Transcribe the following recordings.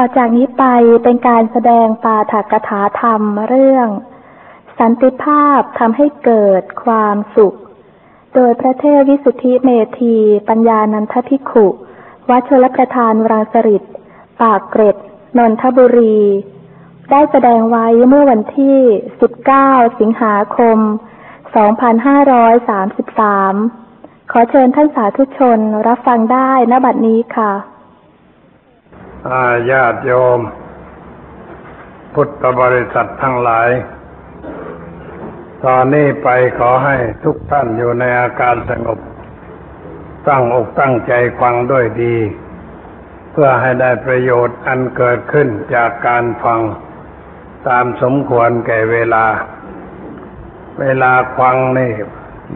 ต่อจากนี้ไปเป็นการแสดงปาฐกถาธรรมเรื่องสันติภาพทำให้เกิดความสุขโดยพระเทพวิสุทธิเมธีปัญญานันทภิกขุวัดชลประทานรังสฤษฎร์ปากเกร็ดนนทบุรีได้แสดงไว้เมื่อวันที่19สิงหาคม2533ขอเชิญท่านสาธุชนรับฟังได้ณบัดนี้ค่ะญาติโยมพุทธบริษัททั้งหลายตอนนี้ไปขอให้ทุกท่านอยู่ในอาการสงบตั้งอกตั้งใจฟังด้วยดีเพื่อให้ได้ประโยชน์อันเกิดขึ้นจากการฟังตามสมควรแก่เวลาฟังนี่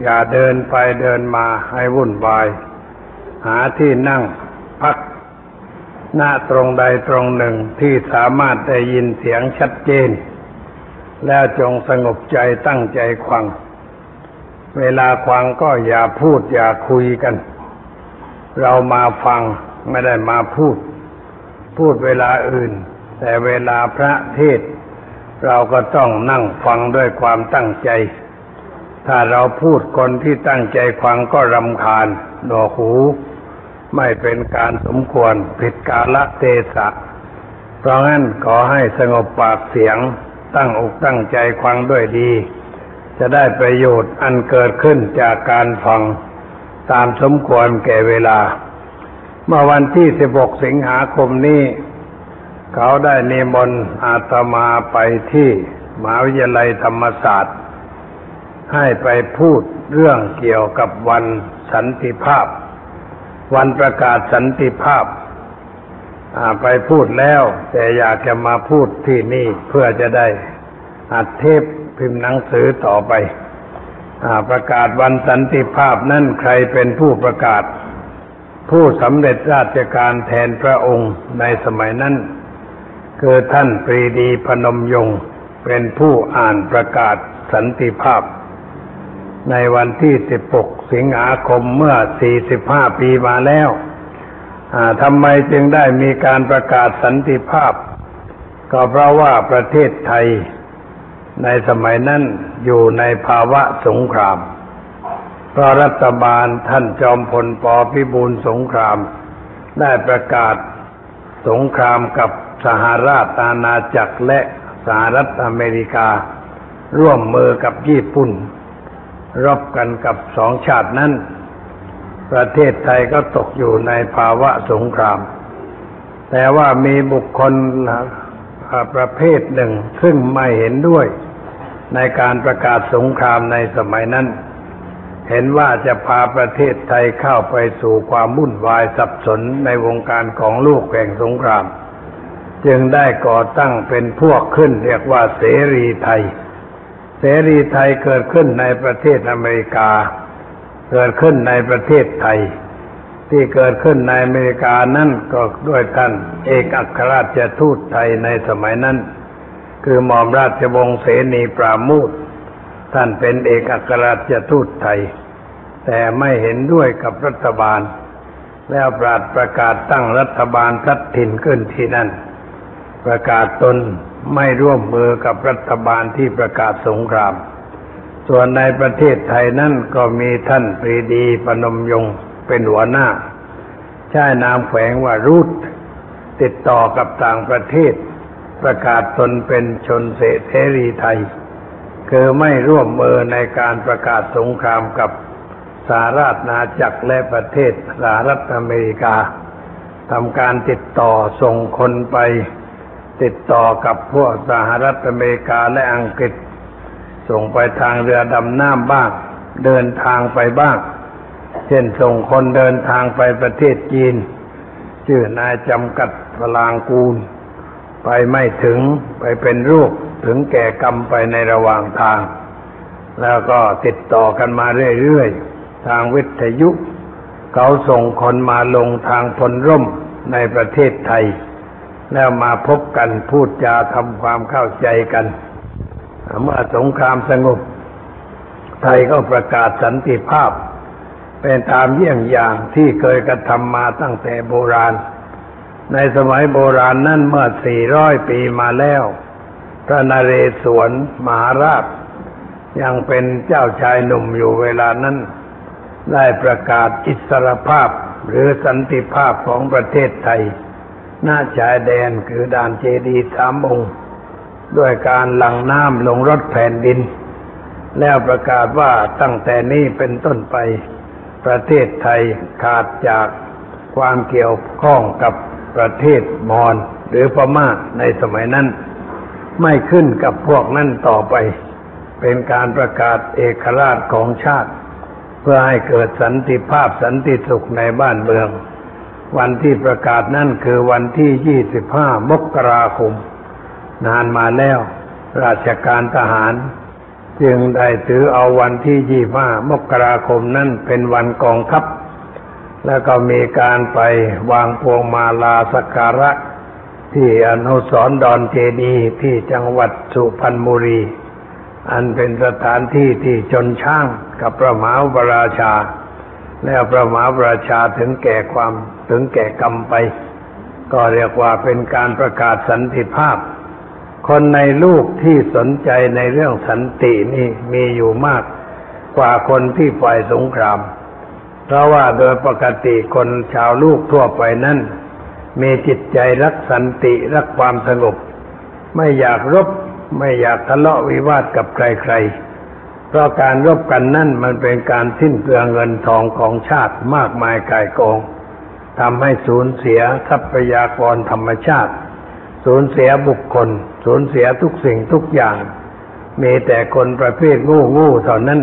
อย่าเดินไปเดินมาให้วุ่นวายหาที่นั่งพักหน้าตรงใดตรงหนึ่งที่สามารถได้ยินเสียงชัดเจนแล้วจงสงบใจตั้งใจฟังเวลาฟังก็อย่าพูดอย่าคุยกันเรามาฟังไม่ได้มาพูดเวลาอื่นแต่เวลาพระเทศเราก็ต้องนั่งฟังด้วยความตั้งใจถ้าเราพูดคนที่ตั้งใจฟังก็รำคาญหนวกหูไม่เป็นการสมควรผิดกาลเทศะเพราะงั้นขอให้สงบปากเสียงตั้งอกตั้งใจฟังด้วยดีจะได้ประโยชน์อันเกิดขึ้นจากการฟังตามสมควรแก่เวลาเมื่อวันที่16สิงหาคมนี้เขาได้นิมนต์อาตมาไปที่มหาวิทยาลัยธรรมศาสตร์ให้ไปพูดเรื่องเกี่ยวกับวันสันติภาพวันประกาศสันติภาพไปพูดแล้วแต่อยากจะมาพูดที่นี่เพื่อจะได้อัดเทปพิมพ์หนังสือต่อไปประกาศวันสันติภาพนั่นใครเป็นผู้ประกาศผู้สำเร็จราชการแทนพระองค์ในสมัยนั้นคือท่านปรีดีพนมยงค์เป็นผู้อ่านประกาศสันติภาพในวันที่16สิงหาคมเมื่อ45ปีมาแล้วทำไมจึงได้มีการประกาศสันติภาพก็เพราะว่าประเทศไทยในสมัยนั้นอยู่ในภาวะสงครามเพราะรัฐบาลท่านจอมพลป.พิบูลสงครามได้ประกาศสงครามกับสหราชอาณาจักรและสหรัฐอเมริการ่วมมือกับญี่ปุ่นรบกันกับสองชาตินั้นประเทศไทยก็ตกอยู่ในภาวะสงครามแต่ว่ามีบุคคลประเภทหนึ่งซึ่งไม่เห็นด้วยในการประกาศสงครามในสมัยนั้นเห็นว่าจะพาประเทศไทยเข้าไปสู่ความวุ่นวายสับสนในวงการของโลกแห่งสงครามจึงได้ก่อตั้งเป็นพวกขึ้นเรียกว่าเสรีไทยเสรีไทยเกิดขึ้นในประเทศอเมริกาเกิดขึ้นในประเทศไทยที่เกิดขึ้นในอเมริกานั่นก็ด้วยท่านเอกอัครราชทูตไทยในสมัยนั้นคือหม่อมราชวงศ์เสนีปราโมทท่านเป็นเอกอัครราชทูตไทยแต่ไม่เห็นด้วยกับรัฐบาลแล้วประกาศตั้งรัฐบาลทัดถิ่นขึ้นที่นั่นประกาศตนไม่ร่วมมือกับรัฐบาลที่ประกาศสงครามส่วนในประเทศไทยนั่นก็มีท่านปรีดีพนมยงค์เป็นหัวหน้าใช้นามแฝงว่ารูทติดต่อกับต่างประเทศประกาศตนเป็นชนเสรีไทยคือไม่ร่วมมือในการประกาศสงครามกับสหราชอาณาจักรและประเทศสหรัฐอเมริกาทำการติดต่อส่งคนไปติดต่อกับพวกสหรัฐอเมริกาและอังกฤษส่งไปทางเรือดำน้ำบ้างเดินทางไปบ้างเช่นส่งคนเดินทางไปประเทศจีนชื่อนายจำกัดพลางกูลไปไม่ถึงไปเป็นโรคถึงแก่กรรมไปในระหว่างทางแล้วก็ติดต่อกันมาเรื่อยๆทางวิทยุเขาส่งคนมาลงทางพลร่มในประเทศไทยแล้วมาพบกันพูดจาทำความเข้าใจกันเมื่อสงครามสงบไทยก็ประกาศสันติภาพเป็นตามเยี่ยงอย่างที่เคยกระทำมาตั้งแต่โบราณ ในสมัยโบราณนั่นเมื่อ400ปีมาแล้วพระนเรศวรมหาราชยังเป็นเจ้าชายหนุ่มอยู่เวลานั้นได้ประกาศอิสรภาพหรือสันติภาพของประเทศไทยหน้าชายแดนคือด่านเจดีย์สามองค์ด้วยการหลั่งน้ำลงรถแผ่นดินแล้วประกาศว่าตั้งแต่นี้เป็นต้นไปประเทศไทยขาดจากความเกี่ยวข้องกับประเทศมอญหรือพม่าในสมัยนั้นไม่ขึ้นกับพวกนั้นต่อไปเป็นการประกาศเอกราชของชาติเพื่อให้เกิดสันติภาพสันติสุขในบ้านเมืองวันที่ประกาศนั่นคือวันที่25มกราคมนานมาแล้วราชการทหารจึงได้ถือเอาวันที่25มกราคมนั้นเป็นวันกองทัพแล้วก็มีการไปวางพวงมาลาสักการะที่อนุสรณ์ดอนเจดีย์ที่จังหวัดสุพรรณบุรีอันเป็นสถานที่ที่ชนช้างกับพระมหาอุปราชาแล้วพระมหาอุปราชาถึงแก่กรรมไปก็เรียกว่าเป็นการประกาศสันติภาพคนในลูกที่สนใจในเรื่องสันตินี่มีอยู่มากกว่าคนที่ฝ่ายสงครามเพราะว่าโดยปกติคนชาวลูกทั่วไปนั้นมีจิตใจรักสันติรักความสงบไม่อยากรบไม่อยากทะเลาะวิวาทกับใครๆเพราะการรบกันนั่นมันเป็นการสิ้นเปลืองเงินทองของชาติมากมายก่ายกองทำให้สูญเสียทรัพยากรธรรมชาติสูญเสียบุคคลสูญเสียทุกสิ่งทุกอย่างมีแต่คนประเภทโง่ๆเท่านั้น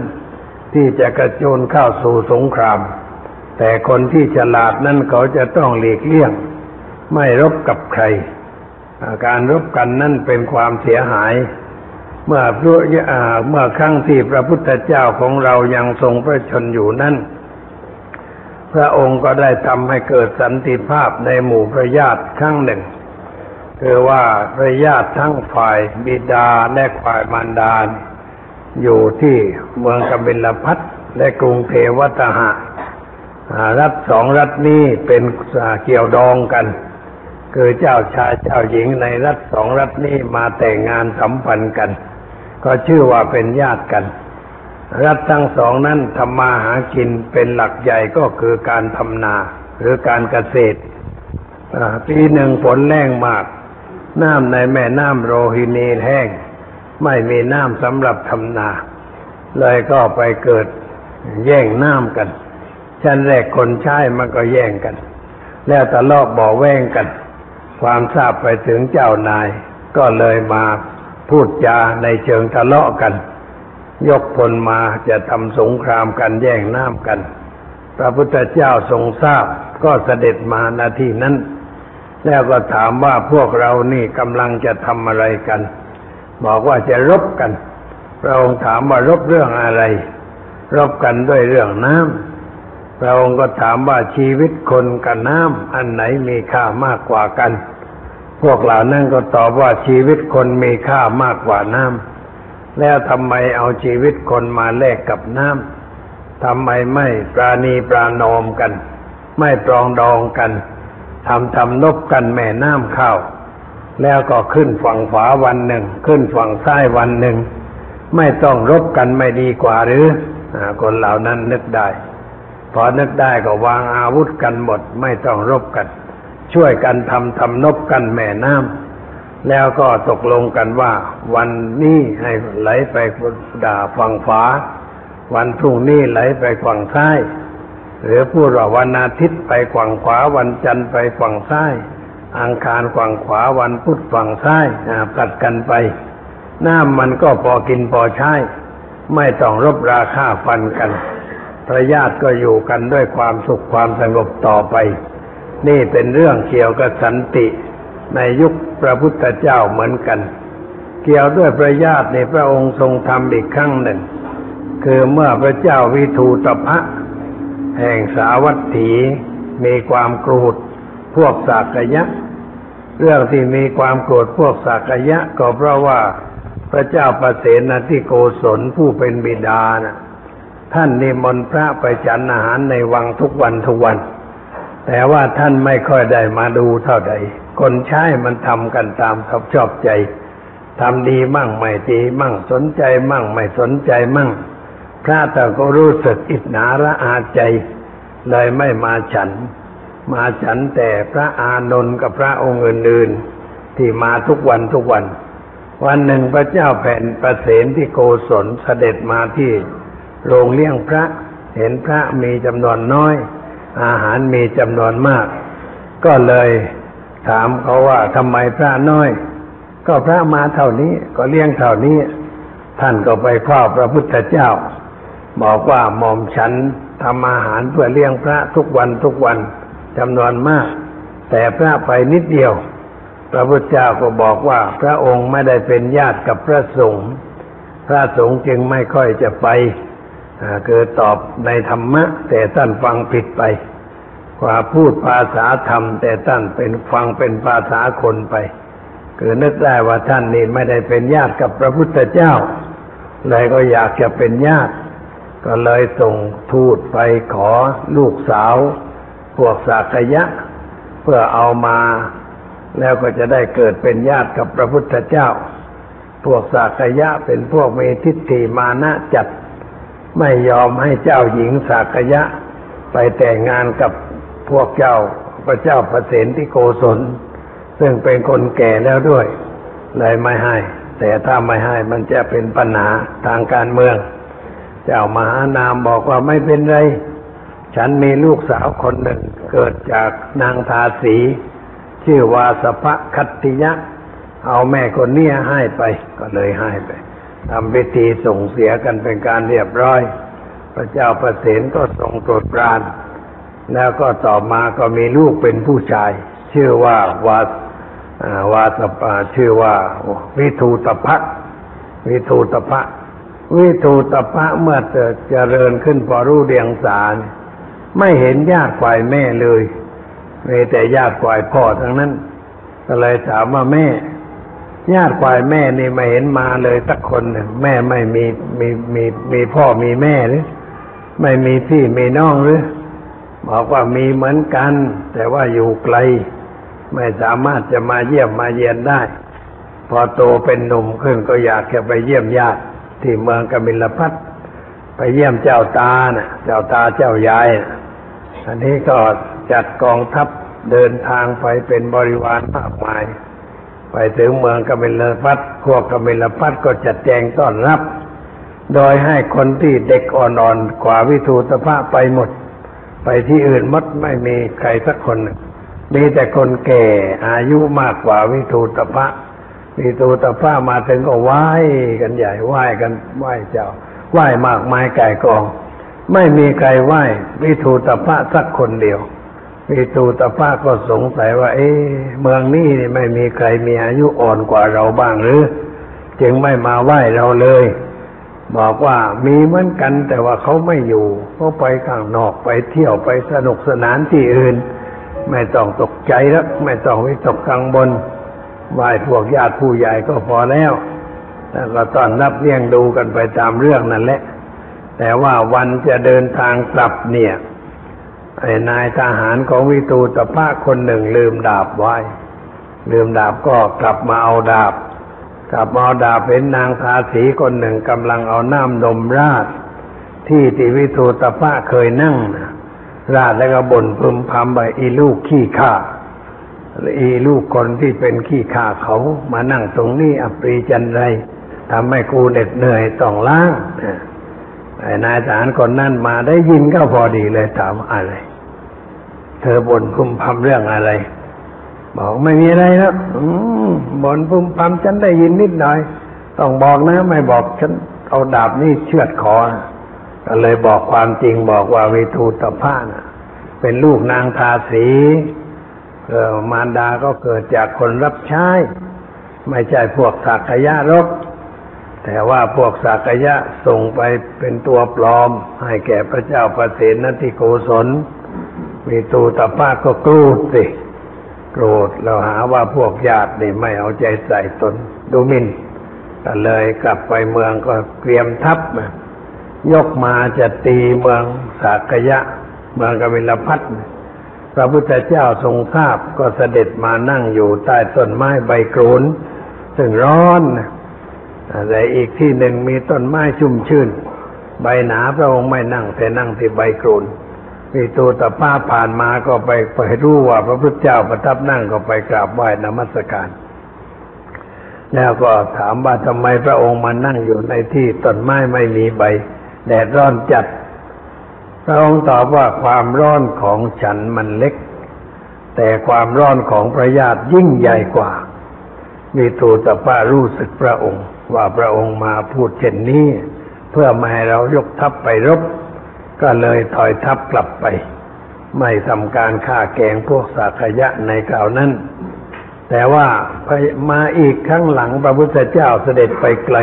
ที่จะกระโจนเข้าสู่สงครามแต่คนที่ฉลาดนั้นเขาจะต้องหลีกเลี่ยงไม่รบกับใครการรบกันนั่นเป็นความเสียหายเมื่อครั้งที่พระพุทธเจ้าของเรายังทรงพระชนอยู่นั่นพระองค์ก็ได้ทำให้เกิดสันติภาพในหมู่พระญาติครั้งหนึ่งคือว่าพระญาติทั้งฝ่ายบิดาและฝ่ายมารดาอยู่ที่เมืองกบิลพัสดุและกรุงเทวทหะรัฐสองรัฐนี้เป็นเกี่ยวดองกันคือเจ้าชายเจ้าหญิงในรัฐสองรัฐนี้มาแต่งงานสัมพันธ์กันก็ชื่อว่าเป็นญาติกันรัฐทั้งสองนั้นทำมาหากินเป็นหลักใหญ่ก็คือการทำนาหรือการเกษตรปีหนึ่งฝนแรงมากน้ำในแม่น้ำโรฮินีแห้งไม่มีน้ำสำหรับทำนาเลยก็ไปเกิดแย่งน้ำกันชั้นแรกคนใช้มันก็แย่งกันแล้วทะเลาะเบาะแว้งกันความทราบไปถึงเจ้านายก็เลยมาพูดจาในเชิงทะเลาะกันยกพลมาจะทำสงครามกันแย่งน้ำกันพระพุทธเจ้าทรงทราบก็เสด็จมาณที่นั้นแล้วก็ถามว่าพวกเรานี่กำลังจะทำอะไรกันบอกว่าจะรบกันพระองค์ถามว่ารบเรื่องอะไรรบกันด้วยเรื่องน้ำพระองค์ก็ถามว่าชีวิตคนกับน้ำอันไหนมีค่ามากกว่ากันพวกเหล่านั้นก็ตอบว่าชีวิตคนมีค่ามากกว่าน้ำแล้วทำไมเอาชีวิตคนมาแลกกับน้ำทำไมไม่ปราณีปรานอมกันไม่ปรองดองกันทำนบกันแม่น้ำเข้าแล้วก็ขึ้นฝั่งขวาวันหนึ่งขึ้นฝั่งซ้ายวันหนึ่งไม่ต้องรบกันไม่ดีกว่าหรือคนเหล่านั้นนึกได้พอนึกได้ก็วางอาวุธกันหมดไม่ต้องรบกันช่วยกันทำนบกันแม่น้ำแล้วก็ตกลงกันว่าวันนี้ให้ไหลไปด่าฝั่งขวาวันพรุ่งนี้ไหลไปฝั่งซ้ายหรือพูดว่าวันอาทิตย์ไปฝั่งขวาวันจันทร์ไปฝั่งซ้ายอังคารฝั่งขวาวันพุธฝั่งซ้ายผลัดกันไปน้ำมันก็พอกินพอใช้ไม่ต้องรบราฆ่าฟันกันพระญาติก็อยู่กันด้วยความสุขความสงบต่อไปนี่เป็นเรื่องเกี่ยวกับสันติในยุคพระพุทธเจ้าเหมือนกันเกี่ยวด้วยพระญาติในพระองค์ทรงทำอีกครั้งหนึ่งคือเมื่อพระเจ้าวิทูตภะแห่งสาวัตถีมีความโกรธพวกศากยะเรื่องที่มีความโกรธพวกศากยะก็เพราะว่าพระเจ้าปเสนทิโกศลผู้เป็นบิดาท่านนิมนต์พระไปฉันอาหารในวังทุกวัน แต่ว่าท่านไม่ค่อยได้มาดูเท่าใดคนใช้มันทำกันตามเขาชอบใจทำดีมั่งไม่ดีมั่งสนใจมั่งไม่สนใจมั่งพระแต่ก็รู้สึกอิจฉาละอาใจเลยไม่มาฉันแต่พระอานนท์กับพระองค์อื่นๆที่มาทุกวันวันหนึ่งพระเจ้าแผ่นประเสนที่โกศลเสด็จมาที่โรงเลี้ยงพระเห็นพระมีจำนวนน้อยอาหารมีจำนวนมากก็เลยถามเขาว่าทำไมพระน้อยก็พระมาเท่านี้ก็เลี้ยงเท่านี้ท่านก็ไปเฝ้าพระพุทธเจ้าบอกว่าหม่อมฉันทำอาหารเพื่อเลี้ยงพระทุกวันจำนวนมากแต่พระไปนิดเดียวพระพุทธเจ้าก็บอกว่าพระองค์ไม่ได้เป็นญาติกับพระสงฆ์จึงไม่ค่อยจะไปคือตอบในธรรมะแต่ท่านฟังผิดไปกว่าพูดภาษาธรรมแต่ท่านเป็นฟังเป็นภาษาคนไปคือนึกได้ว่าท่านนี่ไม่ได้เป็นญาติกับพระพุทธเจ้าเลยก็อยากจะเป็นญาติก็เลยส่งทูตไปขอลูกสาวพวกสักยะเพื่อเอามาแล้วก็จะได้เกิดเป็นญาติกับพระพุทธเจ้าพวกสักยะเป็นพวกมีทิฏฐิมานะจัดไม่ยอมให้เจ้าหญิงสักยะไปแต่งงานกับพวกเจ้าพระเจ้าประเสนที่โกศลซึ่งเป็นคนแก่แล้วด้วยเลยไม่ให้แต่ถ้าไม่ให้มันจะเป็นปัญหาทางการเมืองเจ้ามหานามบอกว่าไม่เป็นไรฉันมีลูกสาวคนหนึ่งเกิดจากนางทาสีชื่อวาสภคัตติยะเอาแม่คนนี้ให้ไปก็เลยให้ไปทำพิธีส่งเสียกันเป็นการเรียบร้อยพระเจ้าประเสนก็ทรงโปรดปรานแล้วก็ต่อมาก็มีลูกเป็นผู้ชายชื่อว่าวาสสภชื่อว่าวิทูตภะวิทูตภะเมื่อเจริญขึ้นพอรู้เดียงสาไม่เห็นญาติฝ่ายแม่เลยมีแต่ญาติฝ่ายพ่อทั้งนั้นก็เลยถามว่าแม่ญาติฝ่ายแม่นี่ไม่เห็นมาเลยสักคนหนึ่งแม่ไม่มีพ่อมีแม่หรือไม่มีพี่มีน้องหรือบอกว่ามีเหมือนกันแต่ว่าอยู่ไกลไม่สามารถจะมาเยี่ยมมาเยียนได้พอโตเป็นหนุ่มขึ้นก็อยากจะไปเยี่ยมญาติที่เมืองกมิลพัสต์ไปเยี่ยมเจ้าตาเจ้าตาเจ้ายายอันนี้ก็จัดกองทัพเดินทางไปเป็นบริวารมากมายไปถึงเมืองกมิลพัสต์พวกกมิลพัสต์ก็จัดแจงต้อนรับโดยให้คนที่เด็กอ่อนๆกว่าวิทูตภะไปหมดไปที่อื่นหมดไม่มีใครสักคนมีแต่คนแก่อายุมากกว่าวิทูตภะวิทูตภะมาถึงก็ไหว้กันใหญ่ไหว้กันไหว้เจ้าไหว้มากมายก่ายกองไม่มีใครไหว้วิทูตภะสักคนเดียววิทูตภะก็สงสัยว่าเอ๊ะเมืองนี้ไม่มีใครมีอายุอ่อนกว่าเราบ้างหรือจึงไม่มาไหว้เราเลยบอกว่ามีเหมือนกันแต่ว่าเขาไม่อยู่เขาไปข้างนอกไปเที่ยวไปสนุกสนานที่อื่นไม่ต้องตกใจแล้วไม่ต้องวิตกกังวลไหว้พวกญาติผู้ใหญ่ก็พอแล้วแล้วก็ต้อนรับเลี้ยงดูกันไปตามเรื่องนั่นแหละแต่ว่าวันจะเดินทางกลับเนี่ยไอ้นายทหารของวิทูตภะคนหนึ่งลืมดาบไว้ลืมดาบก็กลับมาเอาดาบเห็นนางทาสีคนหนึ่งกำลังเอาน้ำนมราดที่วิทูตภะเคยนั่งราดแล้วก็บ่นพึมพำว่าอีลูกขี้ข้าอีลูกคนที่เป็นขี้ข้าเขามานั่งตรงนี้อัปรีจันไรทำให้กูเหน็ดเหนื่อยต้องล้างนายทหารคนนั้นมาได้ยินก็พอดีเลยถามอะไรเธอบ่นพึมพำเรื่องอะไรบอกไม่มีอะไรแล้วบ่นพึมพำฉันได้ยินนิดหน่อยต้องบอกนะไม่บอกฉันเอาดาบนี่เชือดคอก็เลยบอกความจริงบอกว่าวิทูตภะน่ะเป็นลูกนางทาสีมารดาก็เกิดจากคนรับใช้ไม่ใช่พวกสักยะหรอกแต่ว่าพวกสักยะส่งไปเป็นตัวปลอมให้แก่พระเจ้าประเสนที่โกศลวิทูตภะก็กรูดสิโกรธแล้วหาว่าพวกญาตินี่ไม่เอาใจใส่ตนดูหมิ่นก็เลยกลับไปเมืองก็เตรียมทัพยกมาจะตีเมืองสักยะเมืองกมิลพัสต์ ระพุทธเจ้าทรงทราบก็เสด็จมานั่งอยู่ใต้ต้นไม้ใบกรูนซึ่งร้อนแต่อีกที่หนึ่งมีต้นไม้ชุ่มชื่นใบหนาพระองค์ไม่นั่งแต่นั่งที่ใบกรูนมีตูตะป้าผ่านมาก็ไปรู้ว่าพระพุทธเจ้าประทับนั่งก็ไปกราบไหว้นมัสการแล้วก็ถามว่าทำไมพระองค์มานั่งอยู่ในที่ต้นไม้ไม่มีใบแดดร้อนจัดพระองค์ตอบว่าความร้อนของฉันมันเล็กแต่ความร้อนของพระญาติยิ่งใหญ่กว่ามีตูตะป้ารู้สึกพระองค์ว่าพระองค์มาพูดเช่นนี้เพื่อไม่ให้เรายกทัพไปรบก็เลยถอยทัพกลับไปไม่ทำการฆ่าแกงพวกสาขยะในคราวนั้นแต่ว่ามาอีกครั้งหลังพระพุทธเจ้าเสด็จไปไกล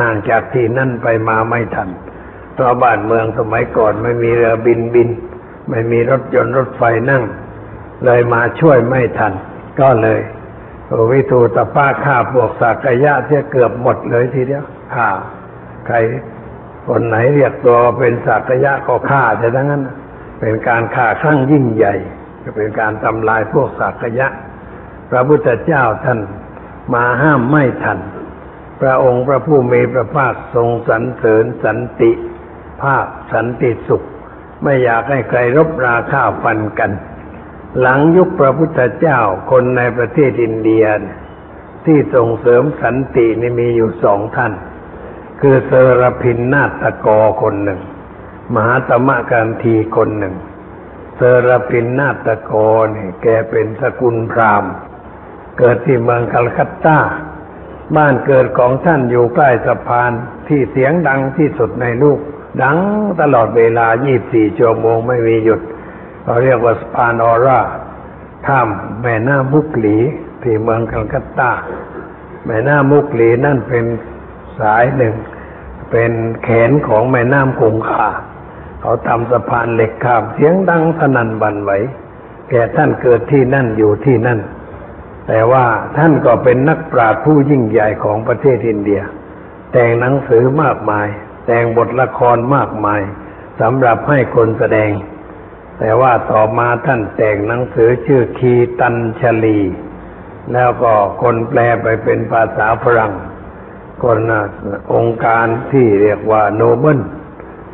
ห่างจากที่นั่นไปมาไม่ทันเพราะบ้านเมืองสมัยก่อนไม่มีเรือบินไม่มีรถยนต์รถไฟนั่งเลยมาช่วยไม่ทันก็เลยวิทูตป้าฆ่าพวกสาขยะเสียเกือบหมดเลยทีเดียวฆ่าใครคนไหนเรียกตัวเป็นสักยะก็ฆ่าแต่ทั้งนั้นเป็นการฆ่าครั้งยิ่งใหญ่จะเป็นการทำลายพวกสักยะพระพุทธเจ้าท่านมาห้ามไม่ทันพระองค์พระผู้มีพระภาคทรงสรรเสริญสันติภาพสันติสุขไม่อยากให้ใครรบราฆ่าฟันกันหลังยุคพระพุทธเจ้าคนในประเทศอินเดียที่ส่งเสริมสันตินี่มีอยู่สองท่านคือเสรพินนาตกรคนหนึ่งมหาตมะกันทีคนหนึ่งเสรพินนาตกรเนี่ยแกเป็นสกุลพราหมณ์เกิดที่เมืองคัลคัตตาบ้านเกิดของท่านอยู่ใกล้สะพานที่เสียงดังที่สุดในโลกดังตลอดเวลา24ชั่วโมงไม่มีหยุดเขาเรียกว่าสะพานออร่าข้ามแม่น้ำมุกหลีที่เมืองคัลคัตตาแม่น้ำมุกหลีนั่นเป็นสายหนึ่งเป็นแขนของแม่น้ำคงคาเขาทำสะพานเหล็กข้ามเสียงดังสนั่นบันไหวแกท่านเกิดที่นั่นอยู่ที่นั่นแต่ว่าท่านก็เป็นนักปราชญ์ผู้ยิ่งใหญ่ของประเทศอินเดียแต่งหนังสือมากมายแต่งบทละครมากมายสำหรับให้คนแสดงแต่ว่าต่อมาท่านแต่งหนังสือชื่อคีตัญชลีแล้วก็คนแปลไปเป็นภาษาฝรั่งคนองค์การที่เรียกว่าโนเบิล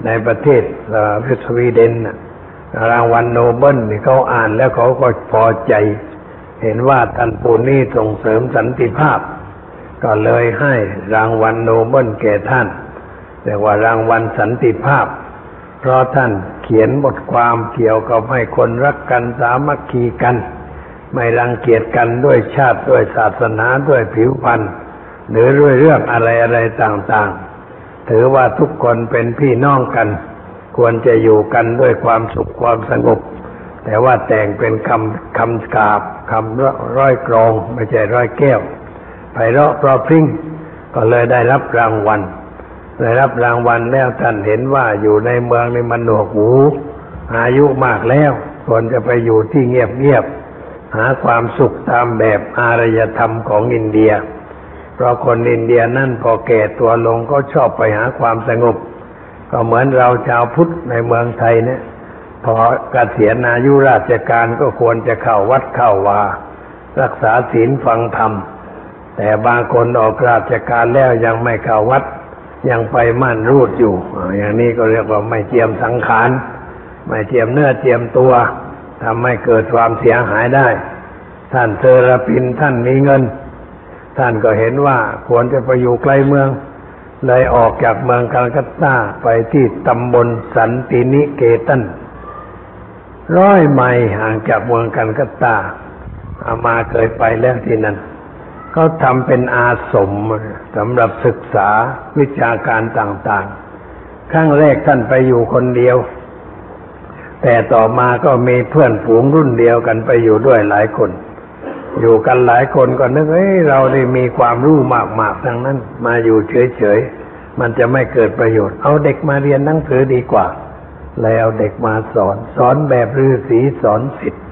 ในประเทศสวีเดนรางวัลโนเบิลนี่เขาอ่านแล้วเขาก็พอใจเห็นว่าท่านผู้นี้ส่งเสริมสันติภาพก็เลยให้รางวัลโนเบิลแก่ท่านเรียกว่ารางวัลสันติภาพเพราะท่านเขียนบทความเกี่ยวกับให้คนรักกันสามัคคีกันไม่รังเกียจกันด้วยชาติด้วยศาสนาด้วยผิวพรรณหรือด้วยเรื่องอะไรๆต่างๆถือว่าทุกคนเป็นพี่น้องกันควรจะอยู่กันด้วยความสุขความสงบแต่ว่าแต่งเป็นคำกาบคำร้อยกรองไม่ใช่ร้อยแก้วไพเราะเพราะพริ้งก็เลยได้รับรางวัลแล้วท่านเห็นว่าอยู่ในเมืองนี่มันหนวกหูอายุมากแล้วควรจะไปอยู่ที่เงียบๆหาความสุขตามแบบอารยธรรมของอินเดียเพราะคนอินเดียนั่นพอแก่ตัวลงก็ชอบไปหาความสงบก็เหมือนเราชาวพุทธในเมืองไทยเนี่ยพอเกษียณอายุราชการก็ควรจะเข้าวัดเข้าวารักษาศีลฟังธรรมแต่บางคนออกราชการแล้วยังไม่เข้าวัดยังไปม่านรูดอยู่อย่างนี้ก็เรียกว่าไม่เจียมสังขารไม่เจียมเนื้อเจียมตัวทำให้เกิดความเสียหายได้ท่านเสรพินท่านมีเงินท่านก็เห็นว่าควรจะไปอยู่ไกลเมืองเลยออกจากเมืองคัลคัตตาไปที่ตำบลสันตินิเกตัน100 ไมล์ห่างจากเมืองคัลคัตตาอามาเคยไปแล้วที่นั่นเขาทำเป็นอาสมสำหรับศึกษาวิชาการต่างๆครั้งแรกท่านไปอยู่คนเดียวแต่ต่อมาก็มีเพื่อนฝูงรุ่นเดียวกันไปอยู่ด้วยหลายคนอยู่กันหลายคนก็นึกเราได้มีความรู้มากๆทั้งนั้นมาอยู่เฉยๆมันจะไม่เกิดประโยชน์เอาเด็กมาเรียนหนังสือดีกว่าเลยเอาเด็กมาสอนแบบฤาษีสอนศิษย์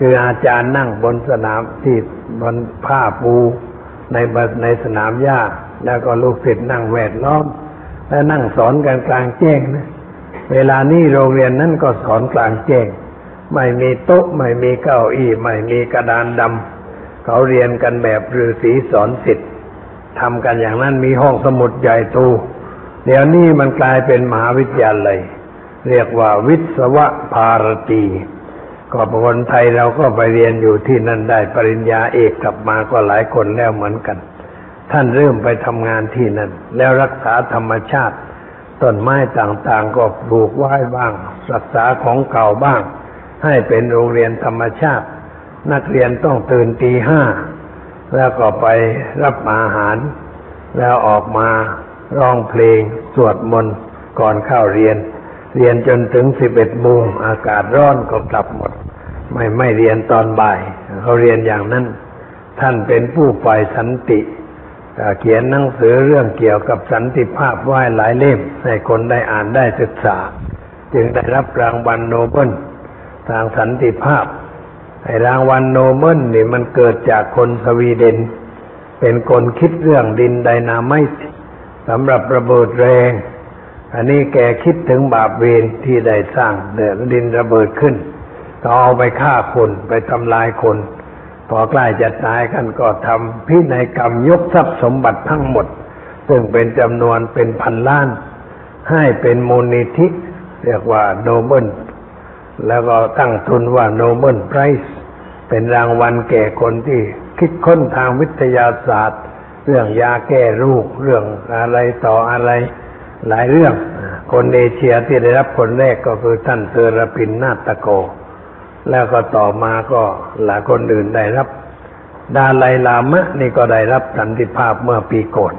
คืออาจารย์นั่งบนสนามที่บนผ้าปูในสนามหญ้าแล้วก็ลูกศิษย์นั่งแวดล้อมและนั่งสอนกันกลางแจ้งนะเวลานี้โรงเรียนนั้นก็สอนกลางแจ้ง ไม่มีโต๊ะไม่มีเก้าอี้ไม่มีกระดานดำเขาเรียนกันแบบฤาษีสอนศิษย์ทำกันอย่างนั้นมีห้องสมุดใหญ่โตเดี๋ยวนี้มันกลายเป็นมหาวิทยาลัยเรียกว่าวิศวภารตีก็คนไทยเราก็ไปเรียนอยู่ที่นั่นได้ปริญญาเอกกลับมาก็หลายคนแล้วเหมือนกันท่านเริ่มไปทำงานที่นั่นแล้วรักษาธรรมชาติต้นไม้ต่างๆก็ปลูกไว้บ้างรักษาของเก่าบ้างให้เป็นโรงเรียนธรรมชาตินักเรียนต้องตื่นตีห้าแล้วก็ไปรับอาหารแล้วออกมาร้องเพลงสวดมนต์ก่อนเข้าเรียนจนถึง 11 โมงอากาศร้อนก็กลับหมดไม่เรียนตอนบ่ายเขาเรียนอย่างนั้นท่านเป็นผู้ฝ่ายสันติเขียนหนังสือเรื่องเกี่ยวกับสันติภาพไว้หลายเล่มให้คนได้อ่านได้ศึกษาจึงได้รับรางวัลโนเบลทางสันติภาพไอ้รางวัลโนเบลนี่มันเกิดจากคนสวีเดนเป็นคนคิดเรื่องดินไดนาไมต์สำหรับระเบิดแรงอันนี้แกคิดถึงบาปเวรที่ได้สร้างดินระเบิดขึ้นก็เอาไปฆ่าคนไปทำลายคนพอใกล้จะตายกันก็ทำพินัยกรรมยกทรัพย์สมบัติทั้งหมดซึ่งเป็นจำนวนเป็นพันล้านให้เป็นมูลนิธิเรียกว่าโนเบลแล้วก็ตั้งทุนว่าโนเบลไพรส์เป็นรางวัลแก่คนที่คิดค้นทางวิทยาศาสตร์เรื่องยาแก้โรคเรื่องอะไรต่ออะไรหลายเรื่องคนเอเชียที่ได้รับคนแรกก็คือท่านเซอราปินนาตโกแล้วก็ต่อมาก็หลายคนอื่นได้รับดาไลลามะนี่ก็ได้รับสันติภาพเมื่อปีก่อน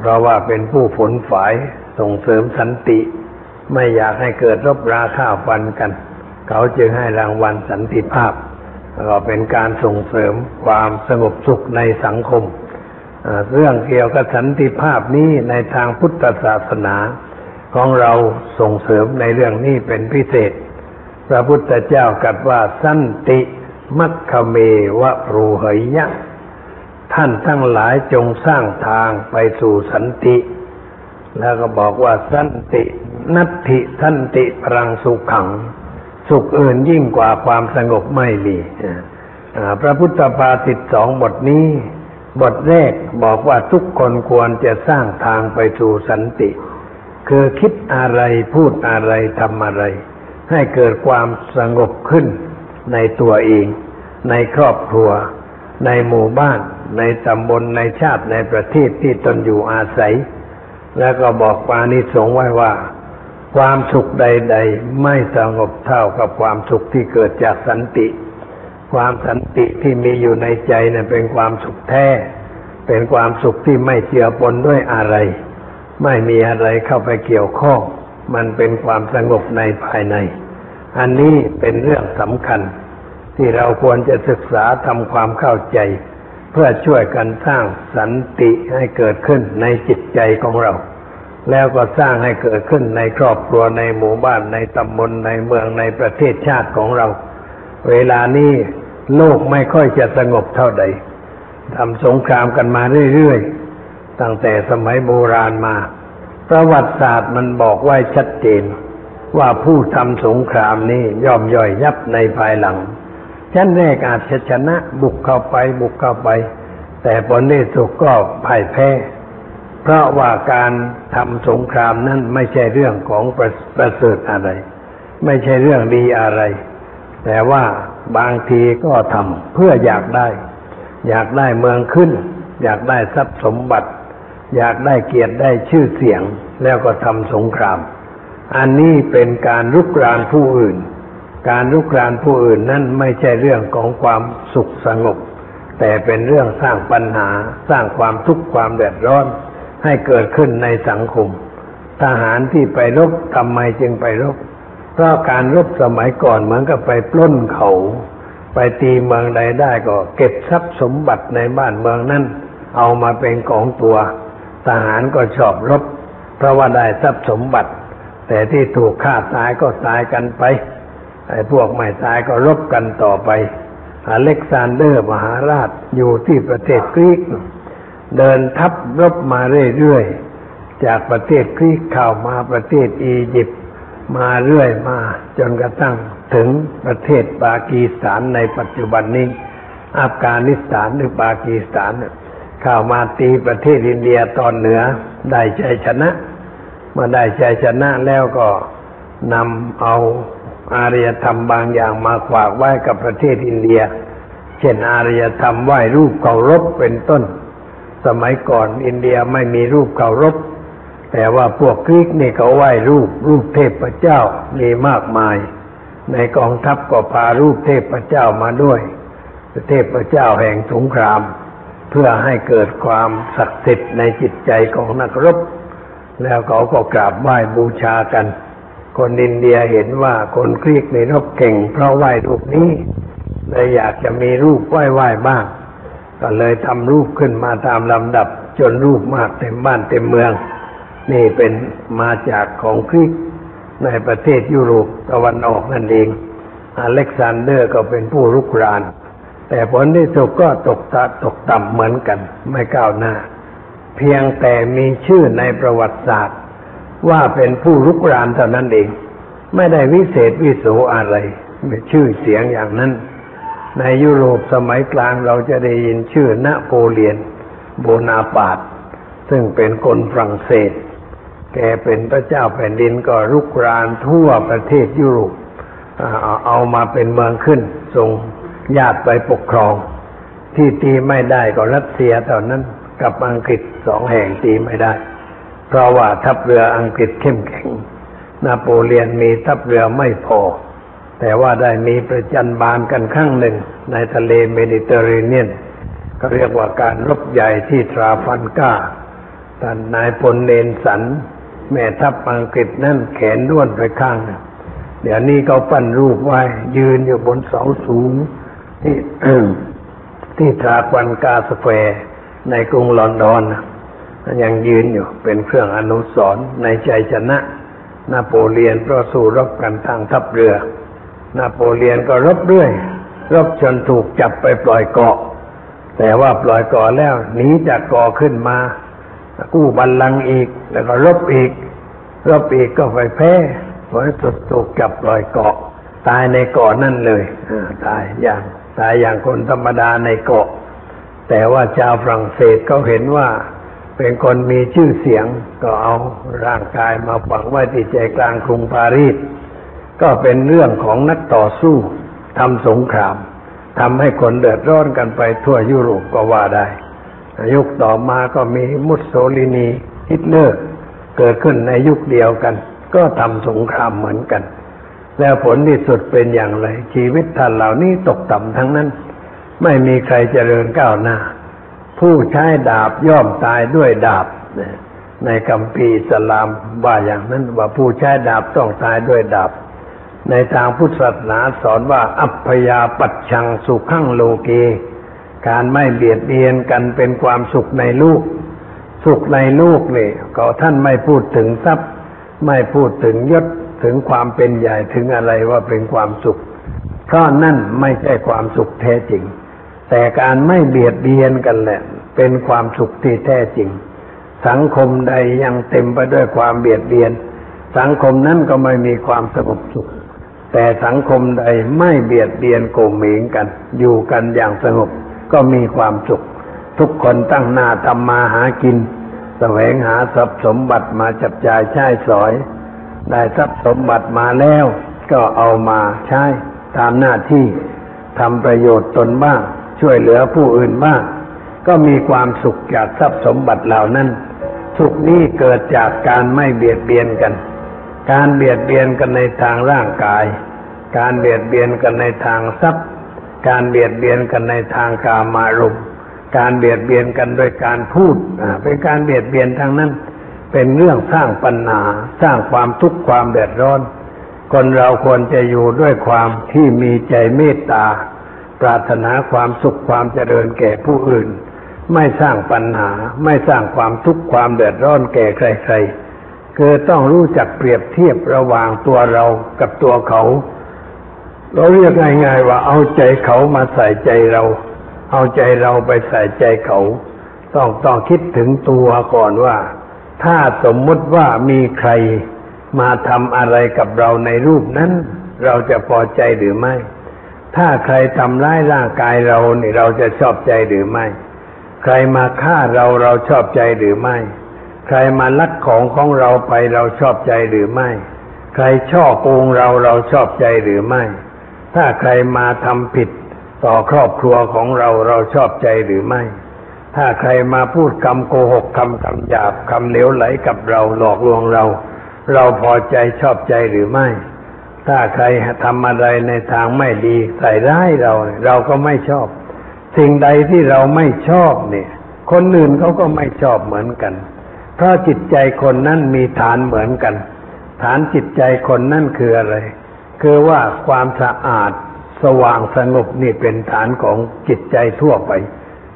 เพราะว่าเป็นผู้ฝนฝ่ายส่งเสริมสันติไม่อยากให้เกิดรบราฆ่าฟันกันเขาจึงให้รางวัลสันติภาพก็เป็นการส่งเสริมความสงบสุขในสังคมเรื่องเกี่ยวกับสันติภาพนี้ในทางพุทธศาสนาของเราส่งเสริมในเรื่องนี้เป็นพิเศษพระพุทธเจ้าตรัสว่าสันติมัคคเมวะปรูหยะท่านทั้งหลายจงสร้างทางไปสู่สันติแล้วก็บอกว่าสันตินัตถิสันติปรังสุขังสุขอื่นยิ่งกว่าความสงบไม่มีพระพุทธภาษิต2 บทนี้บทแรกบอกว่าทุกคนควรจะสร้างทางไปสู่สันติคือคิดอะไรพูดอะไรทำอะไรให้เกิดความสงบขึ้นในตัวเองในครอบครัวในหมู่บ้านในตำบลในชาติในประเทศที่ตนอยู่อาศัยแล้วก็บอกอานิสงส์ไว้ว่าความสุขใดๆไม่สงบเท่ากับความสุขที่เกิดจากสันติความสันติที่มีอยู่ในใจนั้นเป็นความสุขแท้เป็นความสุขที่ไม่เจือปนด้วยอะไรไม่มีอะไรเข้าไปเกี่ยวข้องมันเป็นความสงบในภายในอันนี้เป็นเรื่องสำคัญที่เราควรจะศึกษาทำความเข้าใจเพื่อช่วยกันสร้างสันติให้เกิดขึ้นในจิตใจของเราแล้วก็สร้างให้เกิดขึ้นในครอบครัวในหมู่บ้านในตำบลในเมืองในประเทศชาติของเราเวลานี้โลกไม่ค่อยจะสงบเท่าใดทำสงครามกันมาเรื่อยๆตั้งแต่สมัยโบราณมาประวัติศาสตร์มันบอกไว้ชัดเจนว่าผู้ทำสงครามนี้ย่อมย่อยยับในภายหลังชั้นแรกอาจจะชนะบุกเข้าไปแต่ผลที่สุดก็พ่ายแพ้เพราะว่าการทำสงครามนั้นไม่ใช่เรื่องของประเสริฐอะไรไม่ใช่เรื่องดีอะไรแต่ว่าบางทีก็ทำเพื่ออยากได้เมืองขึ้นอยากได้ทรัพย์สมบัติอยากได้เกียรติได้ชื่อเสียงแล้วก็ทำสงครามอันนี้เป็นการรุกรานผู้อื่นการรุกรานผู้อื่นนั้นไม่ใช่เรื่องของความสุขสงบแต่เป็นเรื่องสร้างปัญหาสร้างความทุกข์ความเดือดร้อนให้เกิดขึ้นในสังคมทหารที่ไปรบทำไมจึงไปรบเพราะการรบสมัยก่อนเหมือนกับไปปล้นเขาไปตีเมืองใดได้ก็เก็บทรัพย์สมบัติในบ้านเมืองนั้นเอามาเป็นของตัวทหารก็ชอบรบเพราะว่าได้ทรัพย์สมบัติแต่ที่ถูกฆ่าตายก็ตายกันไปไอ้พวกไม่ตายก็รบกันต่อไปอเล็กซานเดอร์มหาราชอยู่ที่ประเทศกรีกเดินทัพรบมาเรื่อยๆจากประเทศกรีกเข้ามาประเทศอียิปต์ มาเรื่อยมาจนกระทั่งถึงประเทศปากีสถานในปัจจุบันนี้อัฟกานิสถานหรือปากีสถานเข้ามาตีประเทศอินเดียตอนเหนือได้ชัยชนะเมื่อได้ชัยชนะแล้วก็นำเอาอารยธรรมบางอย่างมาฝากไว้กับประเทศอินเดียเช่นอารยธรรมไหว้รูปเคารพเป็นต้นสมัยก่อนอินเดียไม่มีรูปเคารพแต่ว่าพวกกรีกนี่เขาไหว้รูปเทพเจ้ามีมากมายในกองทัพก็พารูปเทพเจ้ามาด้วยเทพเจ้าแห่งสงครามเพื่อให้เกิดความศักดิ์สิทธิ์ในจิตใจของนักรบแล้วเขาก็กราบไหว้บูชากันคนอินเดียเห็นว่าคนกรีกในรบเก่งเพราะไหว้รูปนี้เลยอยากจะมีรูปไหว้บ้างก็เลยทำรูปขึ้นมาตามลำดับจนรูปมากเต็มบ้านเต็มเมืองนี่เป็นมาจากของกรีกในประเทศยุโรปตะวันออกนั่นเองอเล็กซานเดอร์ก็เป็นผู้รุกรานแต่ผลที่สุดก็ตกต่ำเหมือนกันไม่ก้าวหน้าเพียงแต่มีชื่อในประวัติศาสตร์ว่าเป็นผู้รุกรานเท่านั้นเองไม่ได้วิเศษวิโสอะไรมีชื่อเสียงอย่างนั้นในยุโรปสมัยกลางเราจะได้ยินชื่อนโปเลียนโบนาปาร์ตซึ่งเป็นคนฝรั่งเศสแกเป็นพระเจ้าแผ่นดินก็รุกรานทั่วประเทศยุโรปเอามาเป็นเมืองขึ้นส่งญาติไปปกครองที่ตีไม่ได้ก็รัสเซียเท่านั้นกับอังกฤษ2แห่งตีไม่ได้เพราะว่าทัพเรืออังกฤษเข้มแข็งนโปเลียนมีทัพเรือไม่พอแต่ว่าได้มีประจันบานกันครั้งหนึ่งในทะเลเมดิเตอร์เรเนียนก็เรียกว่าการรบใหญ่ที่ทราฟันกาท่านนายพลเนลสันแม่ทัพอังกฤษนั่นแขนด้วนไปข้างเดี๋ยวนี้เขาปั้นรูปไว้ยืนอยู่บนเสาสูงที่ทราฟันกาสแควร์ในกรุงลอนดอนยังยืนอยู่เป็นเครื่องอนุสรณ์ในชัยชนะนโปเลียนเพราะสู้รบกันทางทัพเรือนโปเลียนก็รบเรื่อยรบจนถูกจับไปปล่อยเกาะแต่ว่าปล่อยเกาะแล้วหนีจากเกาะขึ้นมากู้บัลลังก์อีกแล้วก็รบอีกก็ไปแพ้พอถูกจับปล่อยเกาะตายในเกาะนั่นเลยตายอย่างคนธรรมดาในเกาะแต่ว่าชาวฝรั่งเศสเขาเห็นว่าเป็นคนมีชื่อเสียงก็เอาร่างกายมาฝังไว้ที่ใจกลางกรุงปารีสก็เป็นเรื่องของนักต่อสู้ทำสงครามทำให้คนเดือดร้อนกันไปทั่วยุโรปก็ว่าได้ยุคต่อมาก็มีมุสโสลินีฮิตเลอร์เกิดขึ้นในยุคเดียวกันก็ทำสงครามเหมือนกันแล้วผลที่สุดเป็นอย่างไรชีวิตท่านเหล่านี้ตกต่ำทั้งนั้นไม่มีใครเจริญก้าวหน้าผู้ใช้ดาบย่อมตายด้วยดาบในคัมภีร์อิสลามว่าอย่างนั้นว่าผู้ใช้ดาบต้องตายด้วยดาบในทางพุทธศาสนาสอนว่าอัพพยาปัจฉังสุขังโลเกการไม่เบียดเบียนกันเป็นความสุขในลูกสุขในลูกนี่ก็ท่านไม่พูดถึงทรัพย์ไม่พูดถึงยศถึงความเป็นใหญ่ถึงอะไรว่าเป็นความสุขเพราะนั่นไม่ใช่ความสุขแท้จริงแต่การไม่เบียดเบียนกันแหละเป็นความสุขที่แท้จริงสังคมใดยังเต็มไปด้วยความเบียดเบียนสังคมนั้นก็ไม่มีความสงบสุขแต่สังคมใดไม่เบียดเบียนข่มเหงกันอยู่กันอย่างสงบก็มีความสุขทุกคนตั้งหน้าทำมาหากินแสวงหาทรัพย์สมบัติมาจับจ่ายใช้สอยได้ทรัพย์สมบัติมาแล้วก็เอามาใช้ตามหน้าที่ทำประโยชน์ตนบ้างช่วยเหลือผู้อื่นบ้างก็มีความสุขจากทรัพย์สมบัติเหล่านั้นสุขนี้เกิดจากการไม่เบียดเบียนกันการเบียดเบียนกันในทางร่างกายการเบียดเบียนกันในทางทรัพย์การเบียดเบียนกันในทางกามารมณ์การเบียดเบียนกันโดยการพูดเป็นการเบียดเบียนทางนั้นเป็นเรื่องสร้างปัญหาสร้างความทุกข์ความเดือดร้อนคนเราควรจะอยู่ด้วยความที่มีใจเมตตาปรารถนาความสุขความเจริญแก่ผู้อื่นไม่สร้างปัญหาไม่สร้างความทุกข์ความเดือดร้อนแก่ใครๆคือต้องรู้จักเปรียบเทียบระหว่างตัวเรากับตัวเขาเราเรียกง่ายๆว่าเอาใจเขามาใส่ใจเราเอาใจเราไปใส่ใจเขาต้องคิดถึงตัวก่อนว่าถ้าสมมุติว่ามีใคร มาทำอะไรกับเราในรูปนั้นเราจะพอใจหรือไม่ถ้าใครทำร้ายร่างกายเราเนี่ยเราจะชอบใจหรือไม่ใครมาฆ่าเราเราชอบใจหรือไม่ใครมาลักของของเราไปเราชอบใจหรือไม่ใครช่อโกงเราเราชอบใจหรือไม่ถ้าใครมาทำผิดต่อครอบครัวของเราเราชอบใจหรือไม่ถ้าใครมาพูดคำโกหกคำหยาบคำเหลวไหลกับเราหลอกลวงเราเราพอใจชอบใจหรือไม่ถ้าใครทำอะไรในทางไม่ดีใส่ร้ายเราเราก็ไม่ชอบสิ่งใดที่เราไม่ชอบเนี่ยคนอื่นเขาก็ไม่ชอบเหมือนกันเพราะจิตใจคนนั้นมีฐานเหมือนกันฐานจิตใจคนนั้นคืออะไรคือว่าความสะอาดสว่างสงบนี่เป็นฐานของจิตใจทั่วไป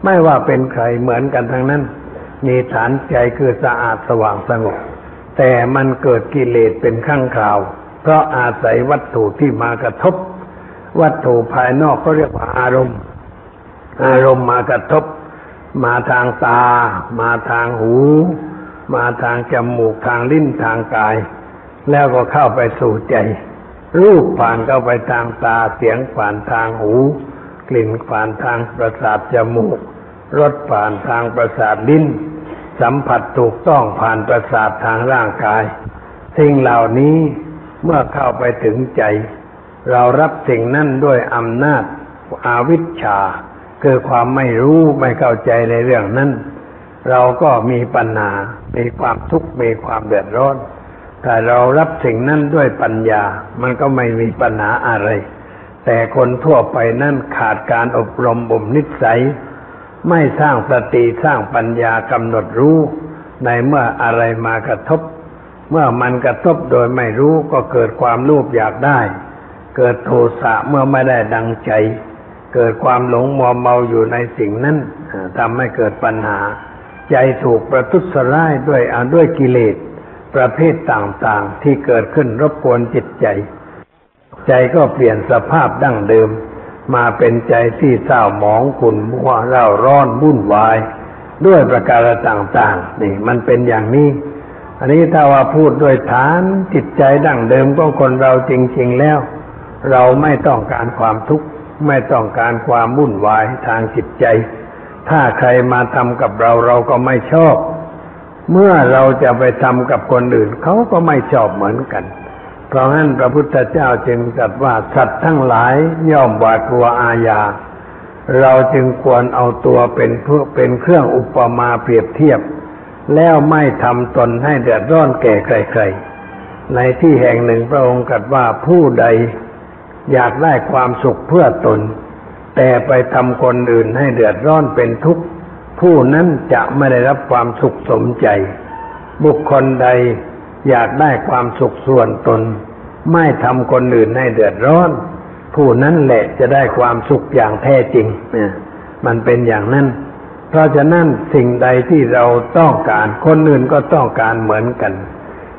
ไม่ว่าเป็นใครเหมือนกันทั้งนั้นมีฐานใจคือสะอาดสว่างสงบแต่มันเกิดกิเลสเป็นข้างคราวเพราะอาศัยวัตถุที่มากระทบวัตถุภายนอกก็เรียกว่าอารมณ์มากระทบมาทางตามาทางหูมาทางจมูกทางลิ้นทางกายแล้วก็เข้าไปสู่ใจรูปผ่านเข้าไปทางตาเสียงผ่านทางหูกลิ่นผ่านทางประสาทจมูกรสผ่านทางประสาทลิ้นสัมผัสถูกต้องผ่านประสาททางร่างกายสิ่งเหล่านี้เมื่อเข้าไปถึงใจเรารับสิ่งนั้นด้วยอำนาจอวิชชาคือความไม่รู้ไม่เข้าใจในเรื่องนั้นเราก็มีปัญหามีความทุกข์มีความเดือดร้อนแต่เรารับสิ่งนั้นด้วยปัญญามันก็ไม่มีปัญหาอะไรแต่คนทั่วไปนั่นขาดการอบรมบ่มนิสัยไม่สร้างสติสร้างปัญญากำหนดรู้ในเมื่ออะไรมากระทบเมื่อมันกระทบโดยไม่รู้ก็เกิดความโลภอยากได้เกิดโทสะเมื่อไม่ได้ดังใจเกิดความหลงมัวเมาอยู่ในสิ่งนั้นทำให้เกิดปัญหาใจถูกประทุษร้ายด้วยกิเลสประเภทต่างๆที่เกิดขึ้นรบกวนจิตใจใจก็เปลี่ยนสภาพดั้งเดิมมาเป็นใจที่เศร้าหมองขุ่นมัวเร่าร้อนวุ่นวายด้วยประการต่างๆนี่มันเป็นอย่างนี้อันนี้ถ้าว่าพูดด้วยฐานจิตใจดั้งเดิมของคนเราจริงๆแล้วเราไม่ต้องการความทุกข์ไม่ต้องการความวุ่นวายทางจิตใจถ้าใครมาทำกับเราเราก็ไม่ชอบเมื่อเราจะไปทำกับคนอื่นเขาก็ไม่ชอบเหมือนกันเพราะงั้นพระพุทธเจ้าจึงตรัสว่าสัตว์ทั้งหลายย่อมหวาดกลัวอาญาเราจึงควรเอาตัวเป็นเครื่องอุปมาเปรียบเทียบแล้วไม่ทำตนให้เดือดร้อนแก่ใครๆในที่แห่งหนึ่งพระองค์ตรัสว่าผู้ใดอยากได้ความสุขเพื่อตนแต่ไปทำคนอื่นให้เดือดร้อนเป็นทุกข์ผู้นั้นจะไม่ได้รับความสุขสมใจบุคคลใดอยากได้ความสุขส่วนตนไม่ทำคนอื่นให้เดือดร้อนผู้นั้นแหละจะได้ความสุขอย่างแท้จริงมันเป็นอย่างนั้นเพราะฉะนั้นสิ่งใดที่เราต้องการคนอื่นก็ต้องการเหมือนกัน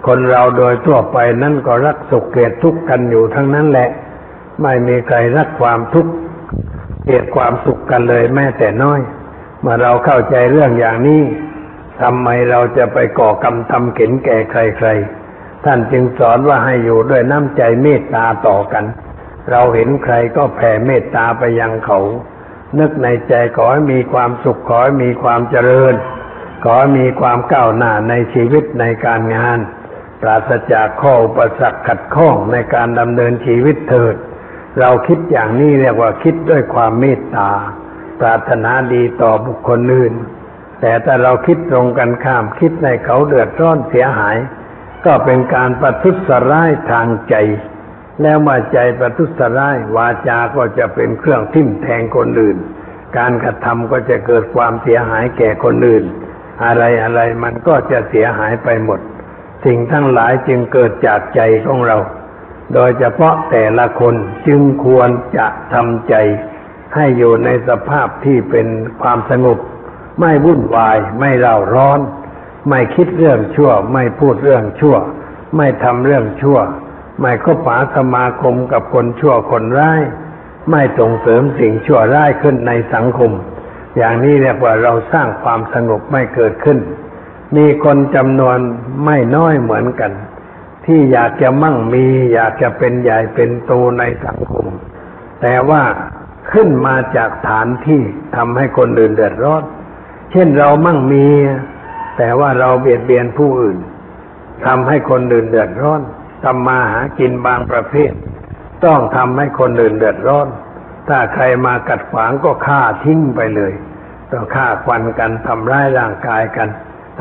คนเราโดยทั่วไปนั้นก็รักสุขเกลียดทุกข์กันอยู่ทั้งนั้นแหละไม่มีใครรักความทุกข์เกลียดความสุขกันเลยแม้แต่น้อยเมื่อเราเข้าใจเรื่องอย่างนี้ทำไมเราจะไปก่อกรรมทำเข็ญแก่ใครๆท่านจึงสอนว่าให้อยู่ด้วยน้ำใจเมตตาต่อกันเราเห็นใครก็แผ่เมตตาไปยังเขานึกในใจขอให้มีความสุขขอให้มีความเจริญขอให้มีความก้าวหน้าในชีวิตในการงานปราศจากข้ออุปสรรคขัดข้องในการดำเนินชีวิตเถิดเราคิดอย่างนี้เรียกว่าคิดด้วยความเมตตาปรารถนาดีต่อบุคคลอื่นแต่ถ้าเราคิดตรงกันข้ามคิดในเขาเดือดร้อนเสียหายก็เป็นการประทุษร้ายทางใจแล้วมาใจประทุษร้ายวาจาก็จะเป็นเครื่องทิ่มแทงคนอื่นการกระทำก็จะเกิดความเสียหายแก่คนอื่นอะไรๆมันก็จะเสียหายไปหมดสิ่งทั้งหลายจึงเกิดจากใจของเราโดยเฉพาะแต่ละคนจึงควรจะทำใจให้อยู่ในสภาพที่เป็นความสงบไม่วุ่นวายไม่เร่าร้อนไม่คิดเรื่องชั่วไม่พูดเรื่องชั่วไม่ทำเรื่องชั่วไม่คบหาสมาคมกับคนชั่วคนร้ายไม่ส่งเสริมสิ่งชั่วร้ายขึ้นในสังคมอย่างนี้เรียกว่าเราสร้างความสงบไม่เกิดขึ้นมีคนจำนวนไม่น้อยเหมือนกัน ที่อยากจะมั่งมีอยากจะเป็นใหญ่เป็นโตในสังคมแต่ว่าขึ้นมาจากฐานที่ทำให้คนอื่นเดือดร้อนเช่นเรามั่งมีแต่ว่าเราเบียดเบียนผู้อื่นทำให้คนอื่นเดือดร้อนทำมาหากินบางประเภทต้องทำให้คนอื่นเดือดร้อนถ้าใครมากัดขวางก็ฆ่าทิ้งไปเลยต้องฆ่าฟันกันทำร้ายร่างกายกัน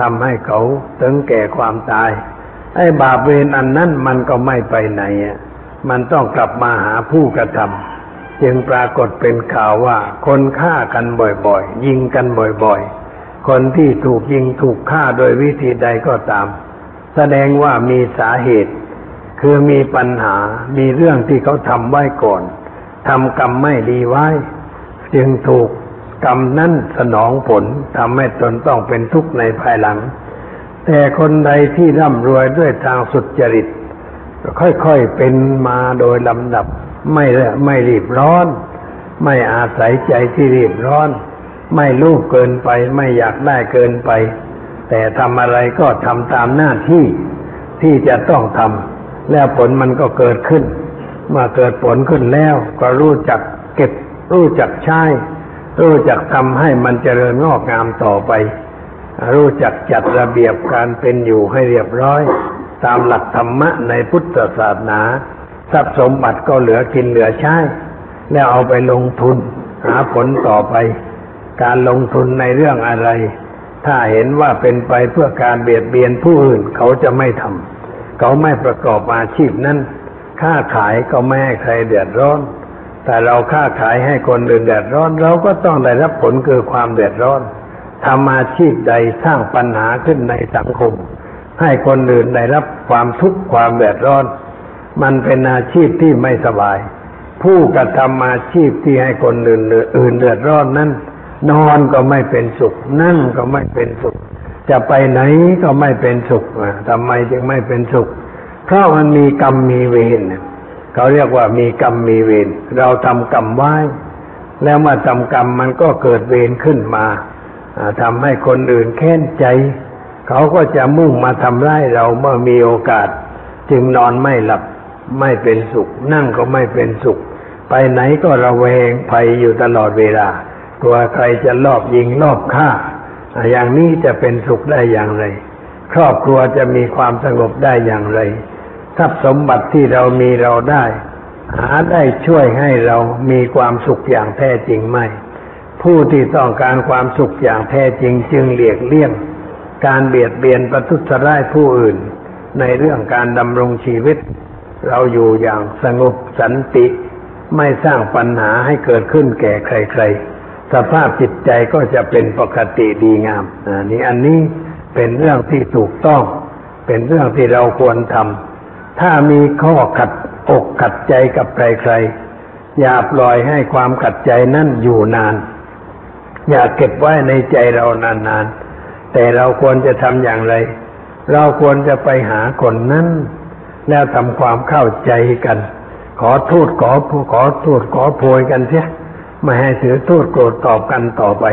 ทำให้เขาถึงแก่ความตายไอ้บาปเวรอันนั้นมันก็ไม่ไปไหนมันต้องกลับมาหาผู้กระทำจึงปรากฏเป็นข่าวว่าคนฆ่ากันบ่อยๆยิงกันบ่อยๆคนที่ถูกยิงถูกฆ่าโดยวิธีใดก็ตามแสดงว่ามีสาเหตุคือมีปัญหามีเรื่องที่เขาทำไว้ก่อนทำกรรมไม่ดีไว้จึงถูกกรรมนั้นสนองผลทำให้ตนต้องเป็นทุกข์ในภายหลังแต่คนใดที่ร่ำรวยด้วยทางสุจริตค่อยๆเป็นมาโดยลำดับไม่รีบร้อนไม่อาศัยใจที่รีบร้อนไม่ลูกเกินไปไม่อยากได้เกินไปแต่ทำอะไรก็ทำตามหน้าที่ที่จะต้องทำแล้วผลมันก็เกิดขึ้นเมื่อเกิดผลขึ้นแล้วก็รู้จักเก็บรู้จักใช้รู้จักทำให้มันเจริญงอกงามต่อไปรู้จักจัดระเบียบการเป็นอยู่ให้เรียบร้อยตามหลักธรรมะในพุทธศาสนาทรัพย์สมบัติก็เหลือกินเหลือใช้แล้วเอาไปลงทุนหาผลต่อไปการลงทุนในเรื่องอะไรถ้าเห็นว่าเป็นไปเพื่อการเบียดเบียนผู้อื่นเขาจะไม่ทำเขาไม่ประกอบอาชีพนั้นค้าขายก็ไม่ให้ใครเดือดร้อนแต่เราค้าขายให้คนอื่นเดือดร้อนเราก็ต้องได้รับผลคือความเดือดร้อนทำอาชีพใดสร้างปัญหาขึ้นในสังคมให้คนอื่นได้รับความทุกข์ความเดือดร้อนมันเป็นอาชีพที่ไม่สบายผู้กระทำอาชีพที่ให้คนอื่นเดือดร้อนนั้นนอนก็ไม่เป็นสุขนั่งก็ไม่เป็นสุขจะไปไหนก็ไม่เป็นสุขทำไมจึงไม่เป็นสุขเพราะมันมีกรรมมีเวรเขาเรียกว่ามีกรรมมีเวรเราทำกรรมไว้แล้วมาทำกรรมมันก็เกิดเวรขึ้นมาทำให้คนอื่นแค้นใจเขาก็จะมุ่งมาทำร้ายเราเมื่อมีโอกาสจึงนอนไม่หลับไม่เป็นสุขนั่งก็ไม่เป็นสุขไปไหนก็ระแวงภัยอยู่ตลอดเวลาตัวใครจะลอบยิงลอบฆ่าอย่างนี้จะเป็นสุขได้อย่างไรครอบครัวจะมีความสงบได้อย่างไรทรัพย์สมบัติที่เรามีเราได้หาได้ช่วยให้เรามีความสุขอย่างแท้จริงไหมผู้ที่ต้องการความสุขอย่างแท้จริงจึงหลีกเลี่ยงการเบียดเบียนประทุษร้ายผู้อื่นในเรื่องการดำรงชีวิตเราอยู่อย่างสงบสันติไม่สร้างปัญหาให้เกิดขึ้นแก่ใครๆสภาพจิตใจก็จะเป็นปกติดีงามอันนี้เป็นเรื่องที่ถูกต้องเป็นเรื่องที่เราควรทำถ้ามีข้อขัดอกขัดใจกับใครๆอย่าปล่อยให้ความขัดใจนั้นอยู่นานอย่าเก็บไว้ในใจเรานานๆแต่เราควรจะทำอย่างไรเราควรจะไปหาคนนั้นแล้วทำความเข้าใจกันขอโทษขอโพยกันเสียไม่ให้ถือโทษโกรธตอบกันต่อไป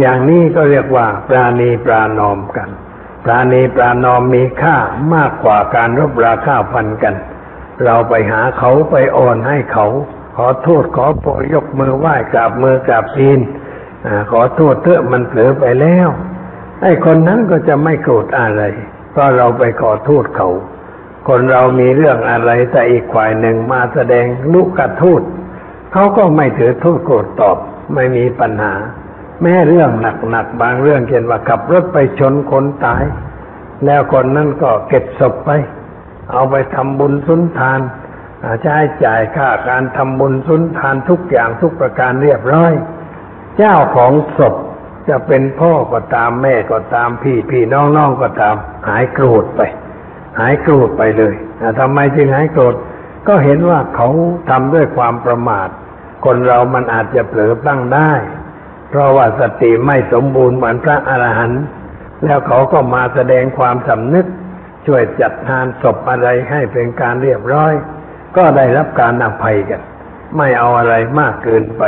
อย่างนี้ก็เรียกว่าปราณีปรานอมกันปราณีปรานอมมีค่ามากกว่าการรบราฆ่าฟันกันเราไปหาเขาไปอ่อนให้เขาขอโทษขอโพยยกมือไหว้กราบมือกราบตีนขอโทษเถอะมันเผลอไปแล้วไอ้คนนั้นก็จะไม่โกรธอะไรเพราะเราไปขอโทษเขาคนเรามีเรื่องอะไรแต่อีกฝ่ายหนึ่งมาแสดงลุกกระทูดเขาก็ไม่ถือโทษโกรธตอบไม่มีปัญหาแม้เรื่องหนักๆบางเรื่องเช่นว่าขับรถไปชนคนตายแล้วคนนั้นก็เก็บศพไปเอาไปทำบุญสุนทานใช้จ่ายค่าการทำบุญสุนทานทุกอย่างทุกประการเรียบร้อยเจ้าของศพจะเป็นพ่อก็ตามแม่ก็ตามพี่น้องก็ตามหายโกรธไปเลยทำไมจึงหายโกรธก็เห็นว่าเขาทำด้วยความประมาทคนเรามันอาจจะเผลอบ้างได้เพราะว่าสติไม่สมบูรณ์เหมือนพระอรหันต์แล้วเขาก็มาแสดงความสำนึกช่วยจัดงานศพอะไรให้เป็นการเรียบร้อยก็ได้รับการอภัยกันไม่เอาอะไรมากเกินไป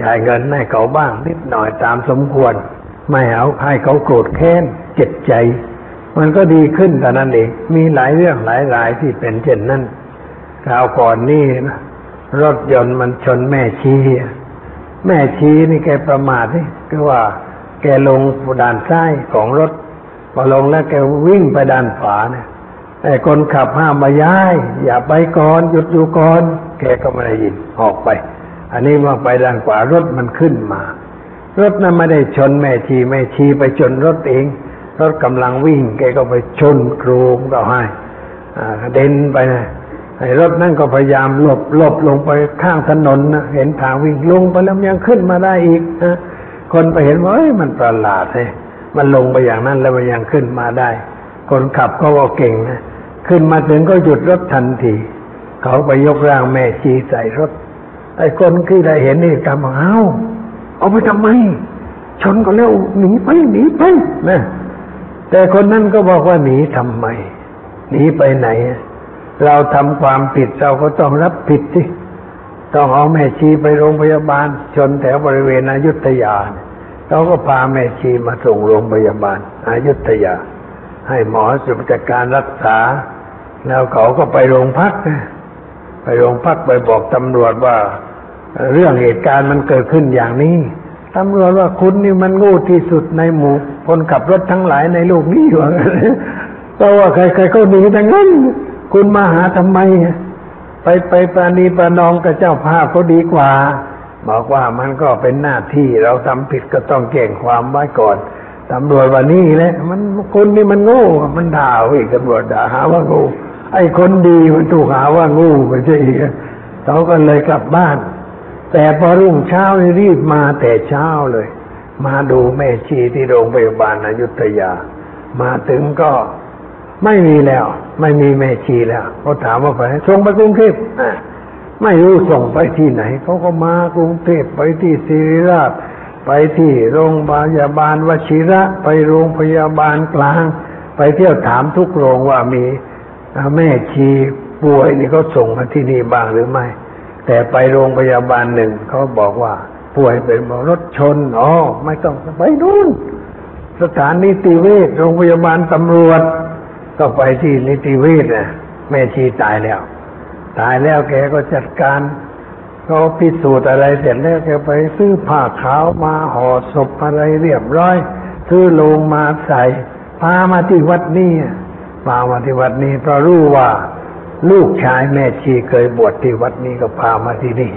จ่ายเงินให้เขาบ้างนิดหน่อยตามสมควรไม่เอาให้เขาโกรธแค้นเจ็บใจ มันก็ดีขึ้นแต่นั้นเองมีหลายเรื่องหลายรายที่เป็นเช่นนั้นคราวก่อนนี่รถยนต์มันชนแม่ชีนี่แกประมาทนี่ก็ว่าแกลงด้านซ้ายของรถพอลงแล้วแกวิ่งไปด้านขวาเนี่ยแต่คนขับห้ามมาย้ายอย่าไปก่อนหยุดอยู่ก่อนแกก็ไม่ได้ยินออกไปอันนี้ว่าไปด้านขวารถมันขึ้นมารถนั้นไม่ได้ชนแม่ชีไปชนรถเองรถกำลังวิ่งแกก็ไปชนโครงเราให้เดินไปนะไอ้รถนั่นก็พยายามหลบลงไปข้างถนนนะเห็นทางวิ่งลงไปแล้วยังขึ้นมาได้อีกนะคนไปเห็นว่าเอ้ยมันประหลาดเลยมันลงไปอย่างนั้นแล้วมันยังขึ้นมาได้คนขับก็ว่าเก่งนะขึ้นมาถึงก็หยุดรถทันทีเขาไปยกร่างแม่ชีใส่รถไอ้คนที่ได้เห็นนี่กำลังเอาไปทำไมชนก็แล้วหนีไปนะแต่คนนั้นก็บอกว่าหนีทำไมหนีไปไหนเราทำความผิดเราก็ต้องรับผิดสิต้องเอาแม่ชีไปโรงพยาบาลชนแถวบริเวณอยุธยาเราก็พาแม่ชีมาส่งโรงพยาบาลอยุธยาให้หมอสุขจัดการรักษาแล้วเขาก็ไปโรงพักไปบอกตำรวจว่าเรื่องเหตุการณ์มันเกิดขึ้นอย่างนี้ตำรวจว่าคุณนี่มันโง่ที่สุดในหมู่คนขับรถทั้งหลายในโลกนี้อยู่เพราะว่าใครๆเขาหนีทั้งนั้นคุณมาหาทำไมไปปราณีประนอมกับเจ้าภาพเขาดีกว่าบอกว่ามันก็เป็นหน้าที่เราทำผิดก็ต้องแจ้งความไว้ก่อนตำรวจว่านี่แหละมันคนนี่มันโง่มันด่าอีกตำรวจด่าหาว่าโง่ไอ้คนดีมันถูกหาว่าโง่ไปซะอีกเขาก็เลยกลับบ้านแต่พอรุ่งเช้ารีบมาแต่เช้าเลยมาดูแม่ชีที่โรงพยาบาลอยุธยามาถึงก็ไม่มีแล้วไม่มีแม่ชีแล้วเขาถามว่าไปส่งไปกรุงเทพไม่รู้ส่งไปที่ไหนเขาก็มากรุงเทพไปที่ศิริราชไปที่โรงพยาบาลวชิระไปโรงพยาบาลกลางไปเที่ยวถามทุกโรงว่ามีแม่ชีป่วยนี่เขาส่งมาที่นี่บ้างหรือไม่แต่ไปโรงพยาบาลหนึ่งเขาบอกว่าป่วยเป็นรถชนไม่ต้องไปนู่นสถานีนิติเวชโรงพยาบาลตำรวจก็ไปที่นิติเวชนะแม่ชีตายแล้วแกก็จัดการเขาพิสูจน์อะไรเสร็จแล้วแกไปซื้อผ้าขาวมาห่อศพอะไรเรียบร้อยซื้อโลงมาใส่พามาที่วัดนี้เพราะรู้ว่าลูกชายแม่ชีเคยบวชที่วัดนี้ก็พามาที่นี่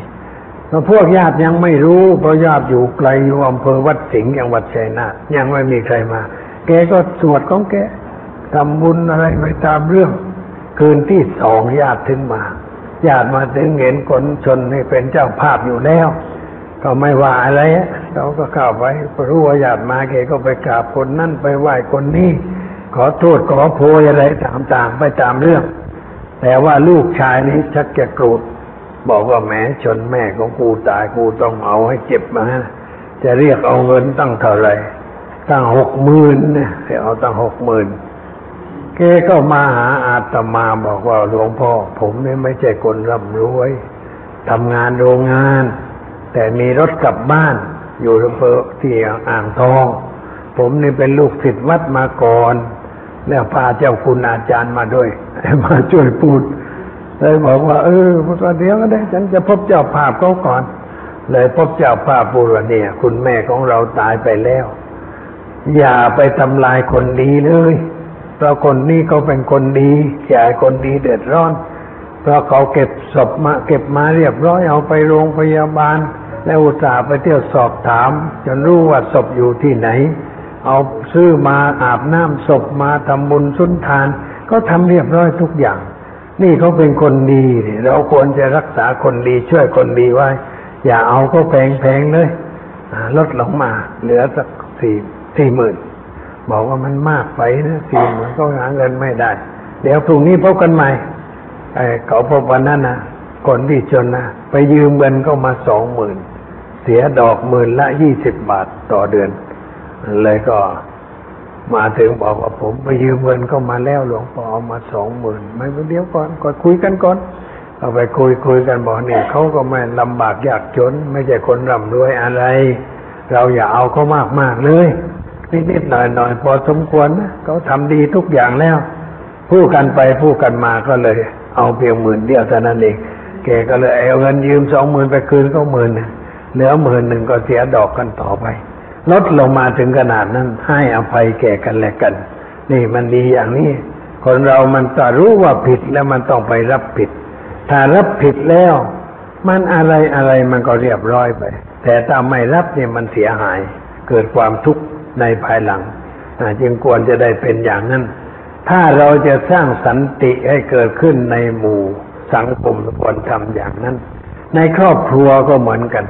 แต่พวกญาติยังไม่รู้เพราะญาติอยู่ไกลอยู่อำเภอวัดสิงห์จังหวัดชัยนาทยังไม่มีใครมาแกก็สวดของแกทำบุญอะไรไปตามเรื่องคืนที่สองญาติมาถึงเห็นคนชนนี่เป็นเจ้าภาพอยู่แล้วก็ไม่ว่าอะไรเขาก็เข้าไปรู้ว่าญาติมาแกก็ไปกราบคนนั่นไปไหว้คนนี้ขอโทษขอโพยอะไรต่างๆไปตามเรื่องแต่ว่าลูกชายนี้ชักจะโกรธบอกว่าแหมชนแม่ของกูตายกูต้องเอาให้เจ็บมาจะเรียกเอาเงินตั้งเท่าไหร่ตั้ง 60,000 เนี่ยเอาตั้ง 60,000แกก็มาหาอาตมาบอกว่าหลวงพ่อผมเนี่ยไม่ใช่คนร่ำรวยทำงานโรงงานแต่มีรถกลับบ้านอยู่อำเภอที่อ่างทองผมนี่เป็นลูกศิษย์วัดมาก่อนแล้วพาเจ้าคุณอาจารย์มาด้วยมาช่วยพูดเลยบอกว่าเดี๋ยวก็ได้ฉันจะพบเจ้าภาพเขาก่อนเลยพบเจ้าภาพบุรุษเนี่ยคุณแม่ของเราตายไปแล้วอย่าไปทำลายคนดีเลยเพราะคนนี้เขาเป็นคนดีอย่าให้คนดีเดือดร้อนเพราะเขาเก็บศพมาเรียบร้อยเอาไปโรงพยาบาลแล้วอุตส่าห์ไปเที่ยวสอบถามจนรู้ว่าศพอยู่ที่ไหนเอาซื้อมาอาบน้ำศพมาทำบุญสุนทานก็ทำเรียบร้อยทุกอย่างนี่เขาเป็นคนดีเราควรจะรักษาคนดีช่วยคนดีไว้อย่าเอาเขาแพงๆเลยลดลงมาเหลือสัก40,000บอกว่ามันมากไปนะ40,000ก็หาเงินไม่ได้เดี๋ยวพรุ่งนี้พบกันใหม่ไอ้เขาพบวันนั้นนะคนที่จนนะไปยืมเงินก็มา20,000เสียดอกหมื่นละ20 บาทต่อเดือนเลยก็มาถึงบอกว่าผมไปยืมเงินก็มาแล้วหลวงพ่อเอามา20,000ไม่เดี๋ยวก่อนคุยกันก่อนเอาไปคุยกันบอกเนี่ยเขาก็ไม่ลำบากยากจนไม่ใช่คนร่ำรวยอะไรเราอย่าเอาเขามากเลย นิดๆหน่อยๆพอสมควรนะเขาทำดีทุกอย่างแล้วพูดกันไปพูดกันมาก็เลยเอาเพียง10,000 เดียวเท่านั้นเองแกก็เลยเอาเงินยืม 20,000 ไปคืนก็10,000เหลือ10,000ก็เสียดอกกันต่อไปลดลงมาถึงขนาดนั้นให้อภัยแก่กันและกันนี่มันดีอย่างนี้คนเรามันจะรู้ว่าผิดแล้วมันต้องไปรับผิดถ้ารับผิดแล้วมันอะไรมันก็เรียบร้อยไปแต่ถ้าไม่รับเนี่ยมันเสียหายเกิดความทุกข์ในภายหลังจึงควรจะได้เป็นอย่างนั้นถ้าเราจะสร้างสันติให้เกิดขึ้นในหมู่สังคมควรทำอย่างนั้นในครอบครัวก็เหมือนกัน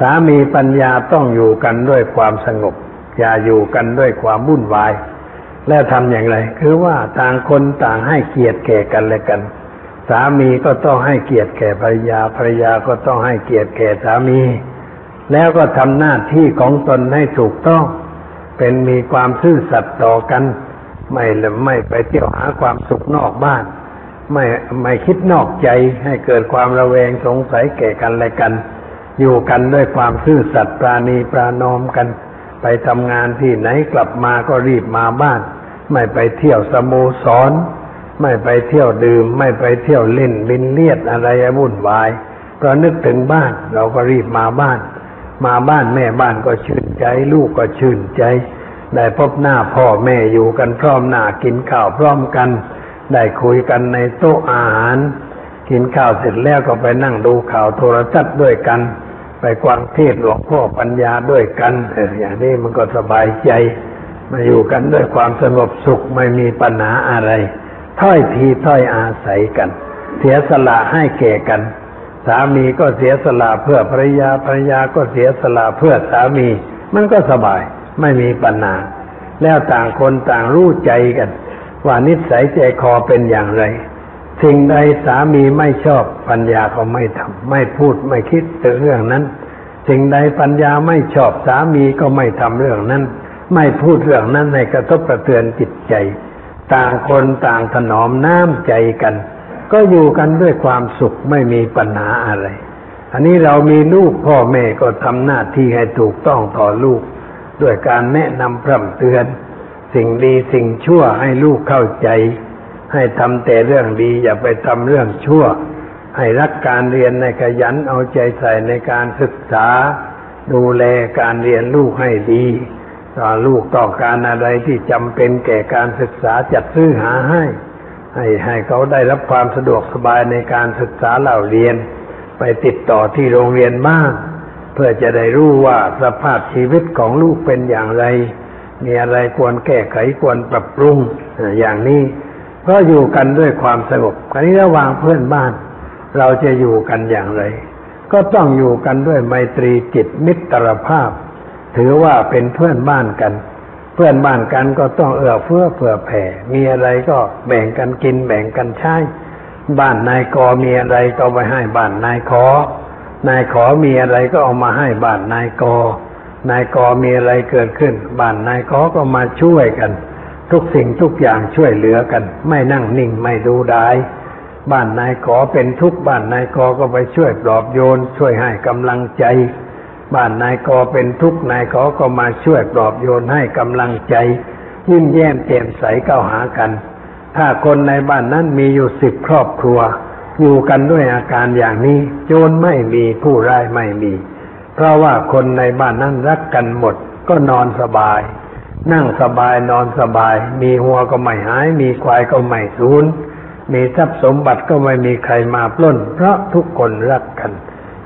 สามีปัญญาต้องอยู่กันด้วยความสงบอย่าอยู่กันด้วยความวุ่นวายและทำอย่างไรคือว่าต่างคนต่างให้เกียรติแก่กันและกันสามีก็ต้องให้เกียรติแก่ภรรยาภรรยาก็ต้องให้เกียรติแก่สามีแล้วก็ทำหน้าที่ของตนให้ถูกต้องเป็นมีความซื่อสัตย์ต่อกันไม่ไปเที่ยวหาความสุขนอกบ้านไม่คิดนอกใจให้เกิดความระแวงสงสัยแก่กันและกันอยู่กันด้วยความซื่อสัตย์ปราณีปรานอมกันไปทำงานที่ไหนกลับมาก็รีบมาบ้านไม่ไปเที่ยวสโมสรไม่ไปเที่ยวดื่มไม่ไปเที่ยวเล่นบินเลียดอะไรวุ่นวายเพราะนึกถึงบ้านเราก็รีบมาบ้านแม่บ้านก็ชื่นใจลูกก็ชื่นใจได้พบหน้าพ่อแม่อยู่กันพร้อมหน้ากินข้าวพร้อมกันได้คุยกันในโต๊ะอาหารกินข้าวเสร็จแล้วก็ไปนั่งดูข่าวโทรทัศน์ด้วยกันไปกวางเทศหลวงพ่อปัญญาด้วยกันอย่างนี้มันก็สบายใจมาอยู่กันด้วยความสงบสุขไม่มีปัญหาอะไรถ้อยทีถ้อยอาศัยกันเสียสละให้แก่กันสามีก็เสียสละเพื่อภรรยาภรรยาก็เสียสละเพื่อสามีมันก็สบายไม่มีปัญหาแล้วต่างคนต่างรู้ใจกันว่านิสัยใจคอเป็นอย่างไรสิ่งใดสามีไม่ชอบปัญญาก็ไม่ทำไม่พูดไม่คิดถึงเรื่องนั้นสิ่งใดปัญญาไม่ชอบสามีก็ไม่ทำเรื่องนั้นไม่พูดเรื่องนั้นให้กระทบกระเทือนจิตใจต่างคนต่างถนอมน้ำใจกันก็อยู่กันด้วยความสุขไม่มีปัญหาอะไรอันนี้เรามีลูกพ่อแม่ก็ทำหน้าที่ให้ถูกต้องต่อลูกด้วยการแนะนำพร่ำเตือนสิ่งดีสิ่งชั่วให้ลูกเข้าใจให้ทำแต่เรื่องดีอย่าไปทำเรื่องชั่วให้รักการเรียนในขยันเอาใจใส่ในการศึกษาดูแลการเรียนลูกให้ดีถ้าลูกต้องการอะไรที่จำเป็นแก่การศึกษาจัดซื้อหาให้เขาได้รับความสะดวกสบายในการศึกษาเล่าเรียนไปติดต่อที่โรงเรียนบ้างเพื่อจะได้รู้ว่าสภาพชีวิตของลูกเป็นอย่างไรมีอะไรควรแก้ไขควรปรับปรุงอย่างนี้ก็อยู่กันด้วยความสงบคราวนี้ระหว่างเพื่อนบ้านเราจะอยู่กันอย่างไรก็ต้องอยู่กันด้วยไมตรีจิตมิตรภาพถือว่าเป็นเพื่อนบ้านกันเพื่อนบ้านกันก็ต้องเอื้อเฟื้อเผื่อแผ่มีอะไรก็แบ่งกันกินแบ่งกันใช้บ้านนายกมีอะไรก็ไปให้บ้านนายขอนายขอมีอะไรก็เอามาให้บ้านนายกนายกมีอะไรเกิดขึ้นบ้านนายขอก็มาช่วยกันทุกสิ่งทุกอย่างช่วยเหลือกันไม่นั่งนิ่งไม่ดูดายบ้านนายขอเป็นทุกข์บ้านนายกก็ไปช่วยปลอบโยนช่วยให้กำลังใจบ้านนายกเป็นทุกข์นายขอก็มาช่วยปลอบโยนให้กำลังใจยิ้มแย้มแจ่มใสเข้าหากันถ้าคนในบ้านนั้นมีอยู่10ครอบครัวอยู่กันด้วยอาการอย่างนี้โจรไม่มีผู้ร้ายไม่มีเพราะว่าคนในบ้านนั้นรักกันหมดก็นอนสบายนั่งสบายนอนสบายมีหัวก็ไม่หายมีควายก็ไม่สูญมีทรัพย์สมบัติก็ไม่มีใครมาปล้นเพราะทุกคนรักกัน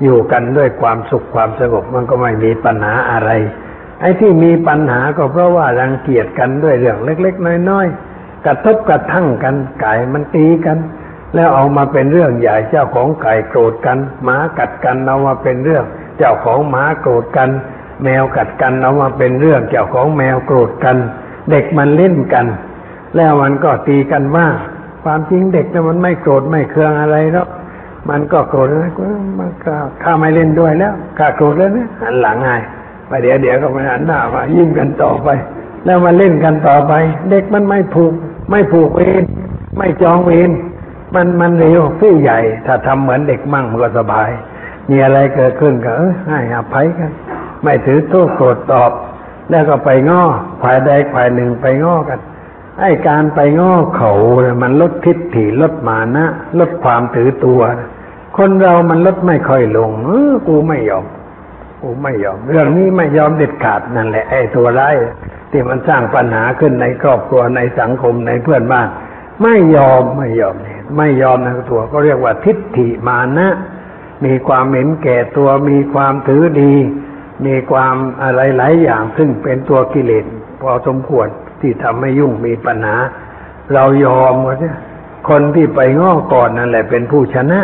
อยู่กันด้วยความสุขความสงบมันก็ไม่มีปัญหาอะไรไอ้ที่มีปัญหาก็เพราะว่ารังเกียจกันด้วยเรื่องเล็กๆน้อยๆกระทบกระทั่งกันไก่มันตีกันแล้วเอามาเป็นเรื่องใหญ่เจ้าของไก่โกรธกันหมากัดกันเอามาเป็นเรื่องเจ้าของหมาโกรธกันแมวกัดกันเอามาเป็นเรื่องเจ้าของแมวโกรธกันเด็กมันเล่นกันแล้วมันก็ตีกันบ้างความจริงเด็กมันไม่โกรธไม่เคืองอะไรหรอกมันก็โกรธนะมันก็ข้าไม่เล่นด้วยแล้วข้าโกรธแล้วนะหันหลังให้ไปเดี๋ยวก็มาหันหน้ามายิ้มกันต่อไปแล้วมาเล่นกันต่อไปเด็กมันไม่ผูกเวรไม่จองเวรมันเร็วผู้ใหญ่ถ้าทำเหมือนเด็กมั่งมันก็สบายมีอะไรเกิดขึ้นก็ให้อภัยกันไม่ถือโทษโกรธตอบ แล้วก็ไปง้อฝ่ายใดฝ่ายหนึ่งไปง้อกันไอ้การไปง้อเขาเนี่ยมันลดทิฏฐิลดมานะลดความถือตัวคนเรามันลดไม่ค่อยลงกูไม่ยอมเรื่องนี้ไม่ยอมเด็ดขาดนั่นแหละไอ้ตัวร้ายที่มันสร้างปัญหาขึ้นในครอบครัวในสังคมในเพื่อนบ้านไม่ยอมนะตัวก็เรียกว่าทิฏฐิมานะมีความเห็นแก่ตัวมีความถือดีมีความอะไรหลายอย่างซึ่งเป็นตัวกิเลสพอสมควรที่ทำให้ยุ่งมีปัญหาเรายอมว่าเนี่ยคนที่ไปง้อก่อนนั่นแหละเป็นผู้ชนะ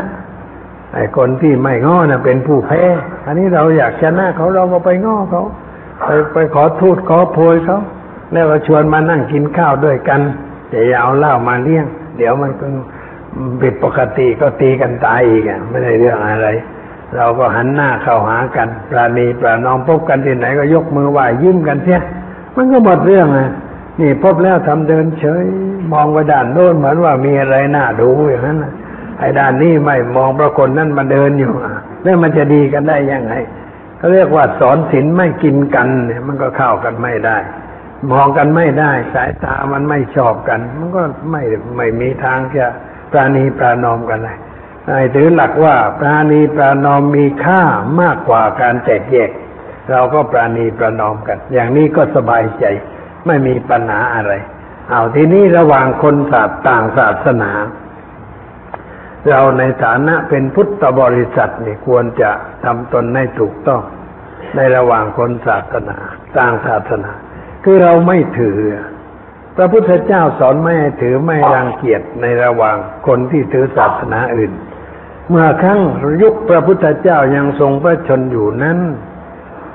ไอ้คนที่ไม่ง้อน่ะเป็นผู้แพ้อันนี้เราอยากชนะเขาเราก็ไปง้อเขาไปขอโทษขอโพยเขาแล้วก็ชวนมานั่งกินข้าวด้วยกันแต่อย่าเอาเหล้ามาเลี้ยงเดี๋ยวมันก็ผิดปกติก็ตีกันตายอีกอ่ะไม่ได้เรื่องอะไรเราก็หันหน้าเข้าหากันปราณีปราน้องพบกันที่ไหนก็ยกมือไหว้ยิ้มกันเสียมันก็หมดเรื่องอ่ะนี่พบแล้วทำเดินเฉยมองไปด้านโน้นเหมือนว่ามีอะไรน่าดูอย่างนั้นไอ้ด้านนี้ไม่มองเพราะคนนั้นมาเดินอยู่แล้วมันจะดีกันได้ยังไงเขาเรียกว่าสอนศีลไม่กินกันเนี่ยมันก็เข้ากันไม่ได้มองกันไม่ได้สายตามันไม่ชอบกันมันก็ไม่มีทางจะปราณีปรานอมกันเลยให้ถือหลักว่าปราณีปรานอมมีค่ามากกว่าการแตกแยกเราก็ปราณีปรานอมกันอย่างนี้ก็สบายใจไม่มีปัญหาอะไรเอาทีนี้ระหว่างคนต่างศาสนาเราในฐานะเป็นพุทธบริษัทนี่ควรจะทำตนให้ถูกต้องในระหว่างคนต่างศาสนาคือเราไม่ถือพระพุทธเจ้าสอนไม่ให้ถือไม่รังเกียจในระหว่างคนที่ถือศาสนาอื่นเมื่อครั้งยุคพระพุทธเจ้ายังทรงพระชนอยู่นั้น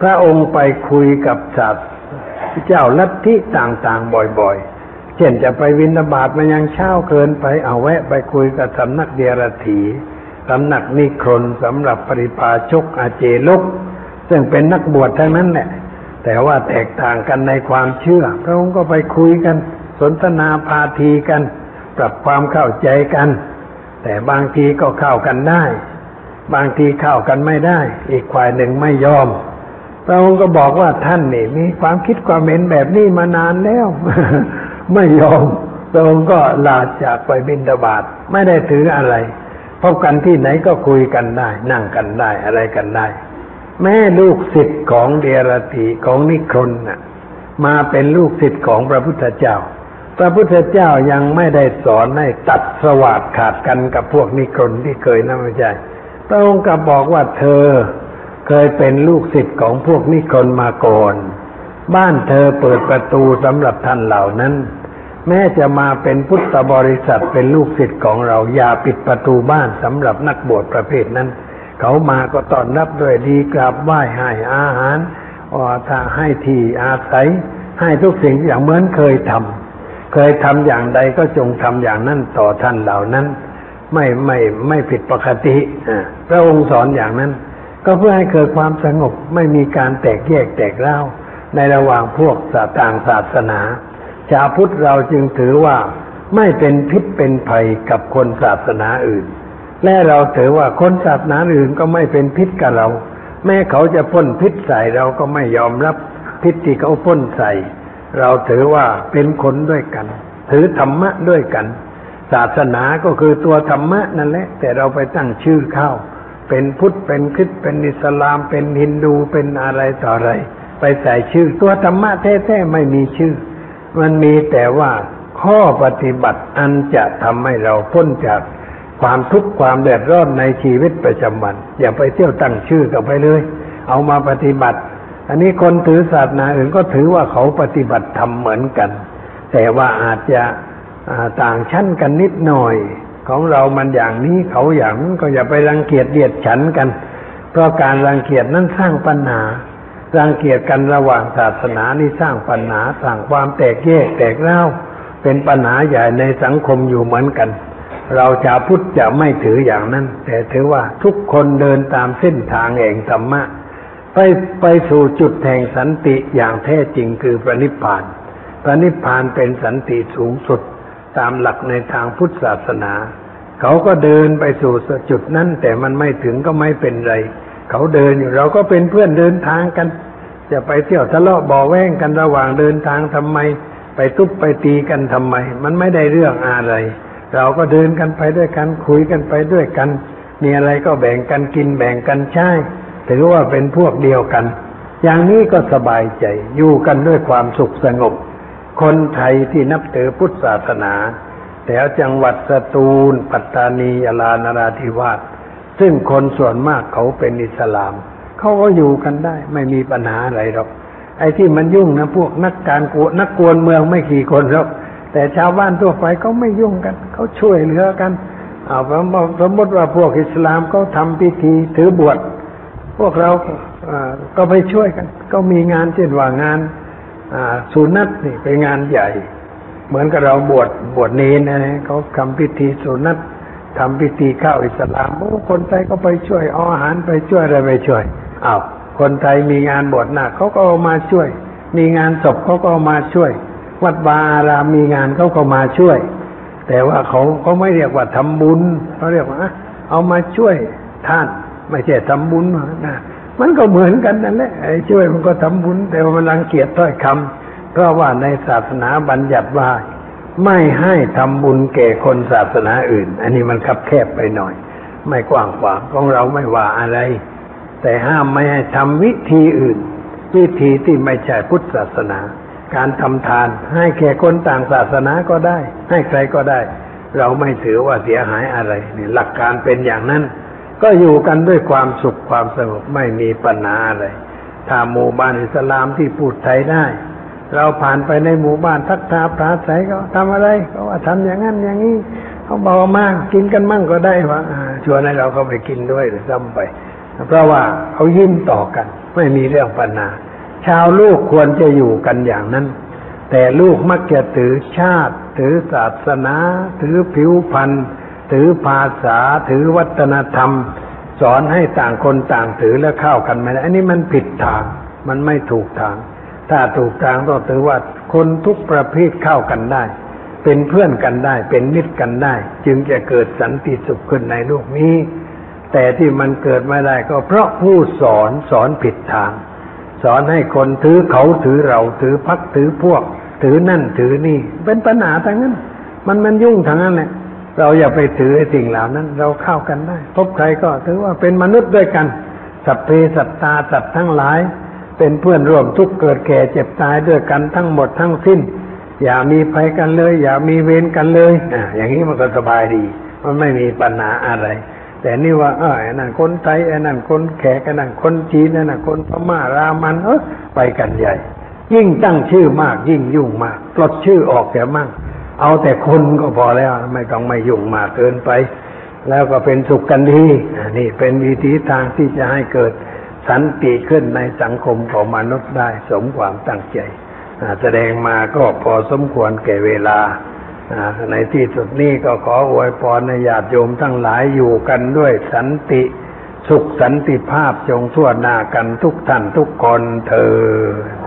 พระองค์ไปคุยกับศาสเจ้าลัทธิต่างๆบ่อยๆเช่นจะไปวิณฑบาตมายังเช้าเกินไปเอาแวะไปคุยกับสำนักเดียรถีสำนักนิครนสำหรับปริพาชกอาเจลกซึ่งเป็นนักบวชทั้งนั้นแหละแต่ว่าแตกต่างกันในความเชื่อพระองค์ก็ไปคุยกันสนทนาพาทีกันปรับความเข้าใจกันแต่บางทีก็เข้ากันได้บางทีเข้ากันไม่ได้อีกฝ่ายหนึ่งไม่ยอมพระองค์ก็บอกว่าท่านนี่มีความคิดความเห็นแบบนี้มานานแล้ว ไม่ยอมพระองค์ก็ลาจากไปบิณฑบาตไม่ได้ถืออะไรพบกันที่ไหนก็คุยกันได้นั่งกันได้อะไรกันได้แม่ลูกศิษย์ของเดรติของนิครนน่ะมาเป็นลูกศิษย์ของพระพุทธเจ้าพระพุทธเจ้ายังไม่ได้สอนให้ตัดสวาทขาดกันกับพวกนิครนที่เคยนับถือพระองค์ก็บอกว่าเธอเคยเป็นลูกศิษย์ของพวกนิครนมาก่อนบ้านเธอเปิดประตูสำหรับท่านเหล่านั้นแม้จะมาเป็นพุทธบริษัทเป็นลูกศิษย์ของเราอย่าปิดประตูบ้านสำหรับนักบวชประเภทนั้นเขามาก็ต้อนรับด้วยดีกราบไหว้ให้อาหารให้ที่อาศัยให้ทุกสิ่งอย่างเหมือนเคยทำอย่างใดก็จงทำอย่างนั้นต่อท่านเหล่านั้นไม่ผิดปกติพระองค์สอนอย่างนั้นก็เพื่อให้เกิดความสงบไม่มีการแตกแยกแตกเล่าในระหว่างพวกต่างศาสนาชาวพุทธเราจึงถือว่าไม่เป็นพิษเป็นภัยกับคนศาสนาอื่นและเราถือว่าคนศาสนาอื่นก็ไม่เป็นพิษกับเราแม้เขาจะพ่นพิษใส่เราก็ไม่ยอมรับพิษที่เขาพ่นใส่เราถือว่าเป็นคนด้วยกันถือธรรมะด้วยกันศาสนาก็คือตัวธรรมะนั่นแหละแต่เราไปตั้งชื่อเข้าเป็นพุทธเป็นคริสต์เป็นอิสลามเป็นฮินดูเป็นอะไรต่ออะไรไปใส่ชื่อตัวธรรมะแท้ๆไม่มีชื่อมันมีแต่ว่าข้อปฏิบัติอันจะทำให้เราพ้นจากความทุกข์ความเดือดร้อนในชีวิตประจำวันอย่าไปเที่ยวตั้งชื่อกันไปเลยเอามาปฏิบัติอันนี้คนถือศาสนาอื่นก็ถือว่าเขาปฏิบัติธรรมเหมือนกันแต่ว่าอาจจะต่างชั้นกันนิดหน่อยของเรามันอย่างนี้เขาอย่างนั้นก็อย่าไปรังเกียจเดียดฉันกันเพราะการรังเกียจนั้นสร้างปัญหารังเกียจกันระหว่างศาสนานี่สร้างปัญหาสร้างความแตกแยกแตกเล่าเป็นปัญหาใหญ่ในสังคมอยู่เหมือนกันเราชาวพุทธจะไม่ถืออย่างนั้นแต่ถือว่าทุกคนเดินตามเส้นทางแห่งธรรมะไปสู่จุดแห่งสันติอย่างแท้จริงคือพระนิพพานพระนิพพานเป็นสันติสูงสุดตามหลักในทางพุทธศาสนาเขาก็เดินไปสู่จุดนั้นแต่มันไม่ถึงก็ไม่เป็นไรเขาเดินอยู่เราก็เป็นเพื่อนเดินทางกัน จะไปเที่ยวทะเลาะบ่อแว้งกันระหว่างเดินทางทำไมไปทุบไปตีกันทำไมมันไม่ได้เรื่องอะไรเราก็เดินกันไปด้วยกันคุยกันไปด้วยกันมีอะไรก็แบ่งกันกินแบ่งกันใช้ถือว่าเป็นพวกเดียวกันอย่างนี้ก็สบายใจอยู่กันด้วยความสุขสงบคนไทยที่นับถือพุทธศาสนาแถวจังหวัดสตูลปัตตานียะลานราธิวาสซึ่งคนส่วนมากเขาเป็นอิสลามเขาก็อยู่กันได้ไม่มีปัญหาอะไรหรอกไอ้ที่มันยุ่งนะพวกนักการกวนนักกวนเมืองไม่กี่คนหรอกแต่ชาวบ้านทั่วไปเขาไม่ยุ่งกันเขาช่วยเหลือกันเอาสมมติว่าพวกอิสลามเขาทำพิธีถือบวชพวกเราก็ไปช่วยกันก็มีงานเช่นว่างานสุนัตนี่เป็นงานใหญ่เหมือนกับเราบวชเนรนะเขาทำพิธีสุนัตทำพิธีเข้าอิสลามคนไทยก็ไปช่วยเอาอาหารไปช่วยอะไรไปช่วยอ้าวคนไทยมีงานบวชหนักเขาก็เอามาช่วยมีงานศพเขาก็เอามาช่วยวัดวาอารามมีงานเขาก็มาช่วยแต่ว่าเขาไม่เรียกว่าทำบุญเขาเรียกว่าเอามาช่วยท่านไม่ใช่ทำบุญนะมันก็เหมือนกันนั่นแหละไอ้ช่วยมันก็ทำบุญแต่ว่ามันรังเกียจถ้อยคำเพราะว่าในศาสนาบัญญัติว่าไม่ให้ทำบุญแก่คนศาสนาอื่นอันนี้มันคับแคบไปหน่อยไม่กว้างขวางของเราไม่ว่าอะไรแต่ห้ามไม่ให้ทำวิธีอื่นวิธีที่ไม่ใช่พุทธศาสนาการทำทานให้แก่คนต่างศาสนาก็ได้ให้ใครก็ได้เราไม่ถือว่าเสียหายอะไรนี่หลักการเป็นอย่างนั้นก็อยู่กันด้วยความสุขความสงบไม่มีปัญหาอะไรถ้าหมู่บ้านอิสลามที่พูดไทยได้เราผ่านไปในหมู่บ้านทักทายปราศัยเขาทำอะไรเขาว่าทำอย่างนั้นอย่างนี้เขาบอกมากกินกันมั่งก็ได้วะชวนให้เราก็ไปกินด้วยหรือซ้ำไปเพราะว่าเขายิ้มต่อกันไม่มีเรื่องปัญหาชาวลูกควรจะอยู่กันอย่างนั้นแต่ลูกมักจะถือชาติถือศาสนาถือผิวพรรณถือภาษาถือวัฒนธรรมสอนให้ต่างคนต่างถือแล้วเข้ากันไม่ได้อันนี้มันผิดทางมันไม่ถูกทางถ้าถูกทางต้องถือว่าคนทุกประเภทเข้ากันได้เป็นเพื่อนกันได้เป็นมิตรกันได้จึงจะเกิดสันติสุขขึ้นในโลกนี้แต่ที่มันเกิดไม่ได้ก็เพราะผู้สอนผิดทางสอนให้คนถือเขาถือเราถือพรรคถือพวกถือนั่นถือนี่เป็นปัญหาทั้งนั้นมันยุ่งทั้งนั้นแหละเราอย่าไปถือไอ้สิ่งเหล่านั้นเราเข้ากันได้พบใครก็ถือว่าเป็นมนุษย์ด้วยกันสัพเพสัตตาสัตว์ทั้งหลายเป็นเพื่อนร่วมทุกข์เกิดแก่เจ็บตายด้วยกันทั้งหมดทั้งสิ้นอย่ามีภัยกันเลยอย่ามีเวรกันเลยอย่างนี้มันก็สบายดีมันไม่มีปัญหาอะไรแต่นี่ว่าไอ้นั่นคนไทยไอ้นั่นคนแขกไอ้นั่นคนจีนไอ้นั่นคนพม่ารามันไปกันใหญ่ยิ่งตั้งชื่อมากยิ่งยุ่งมากปลดชื่อออกแก่มั่งเอาแต่คนก็พอแล้วไม่ต้องไม่ยุ่งมากเกินไปแล้วก็เป็นสุขกันดีนี่เป็นวิธีทางที่จะให้เกิดสันติขึ้นในสังคมของมนุษย์ได้สมความตั้งใจแสดงมาก็พอสมควรแก่เวลาในที่สุดนี้ก็ขออวยพรให้ญาติโยมทั้งหลายอยู่กันด้วยสันติสุขสันติภาพจงทั่วหน้ากันทุกท่านทุกคนเทอญ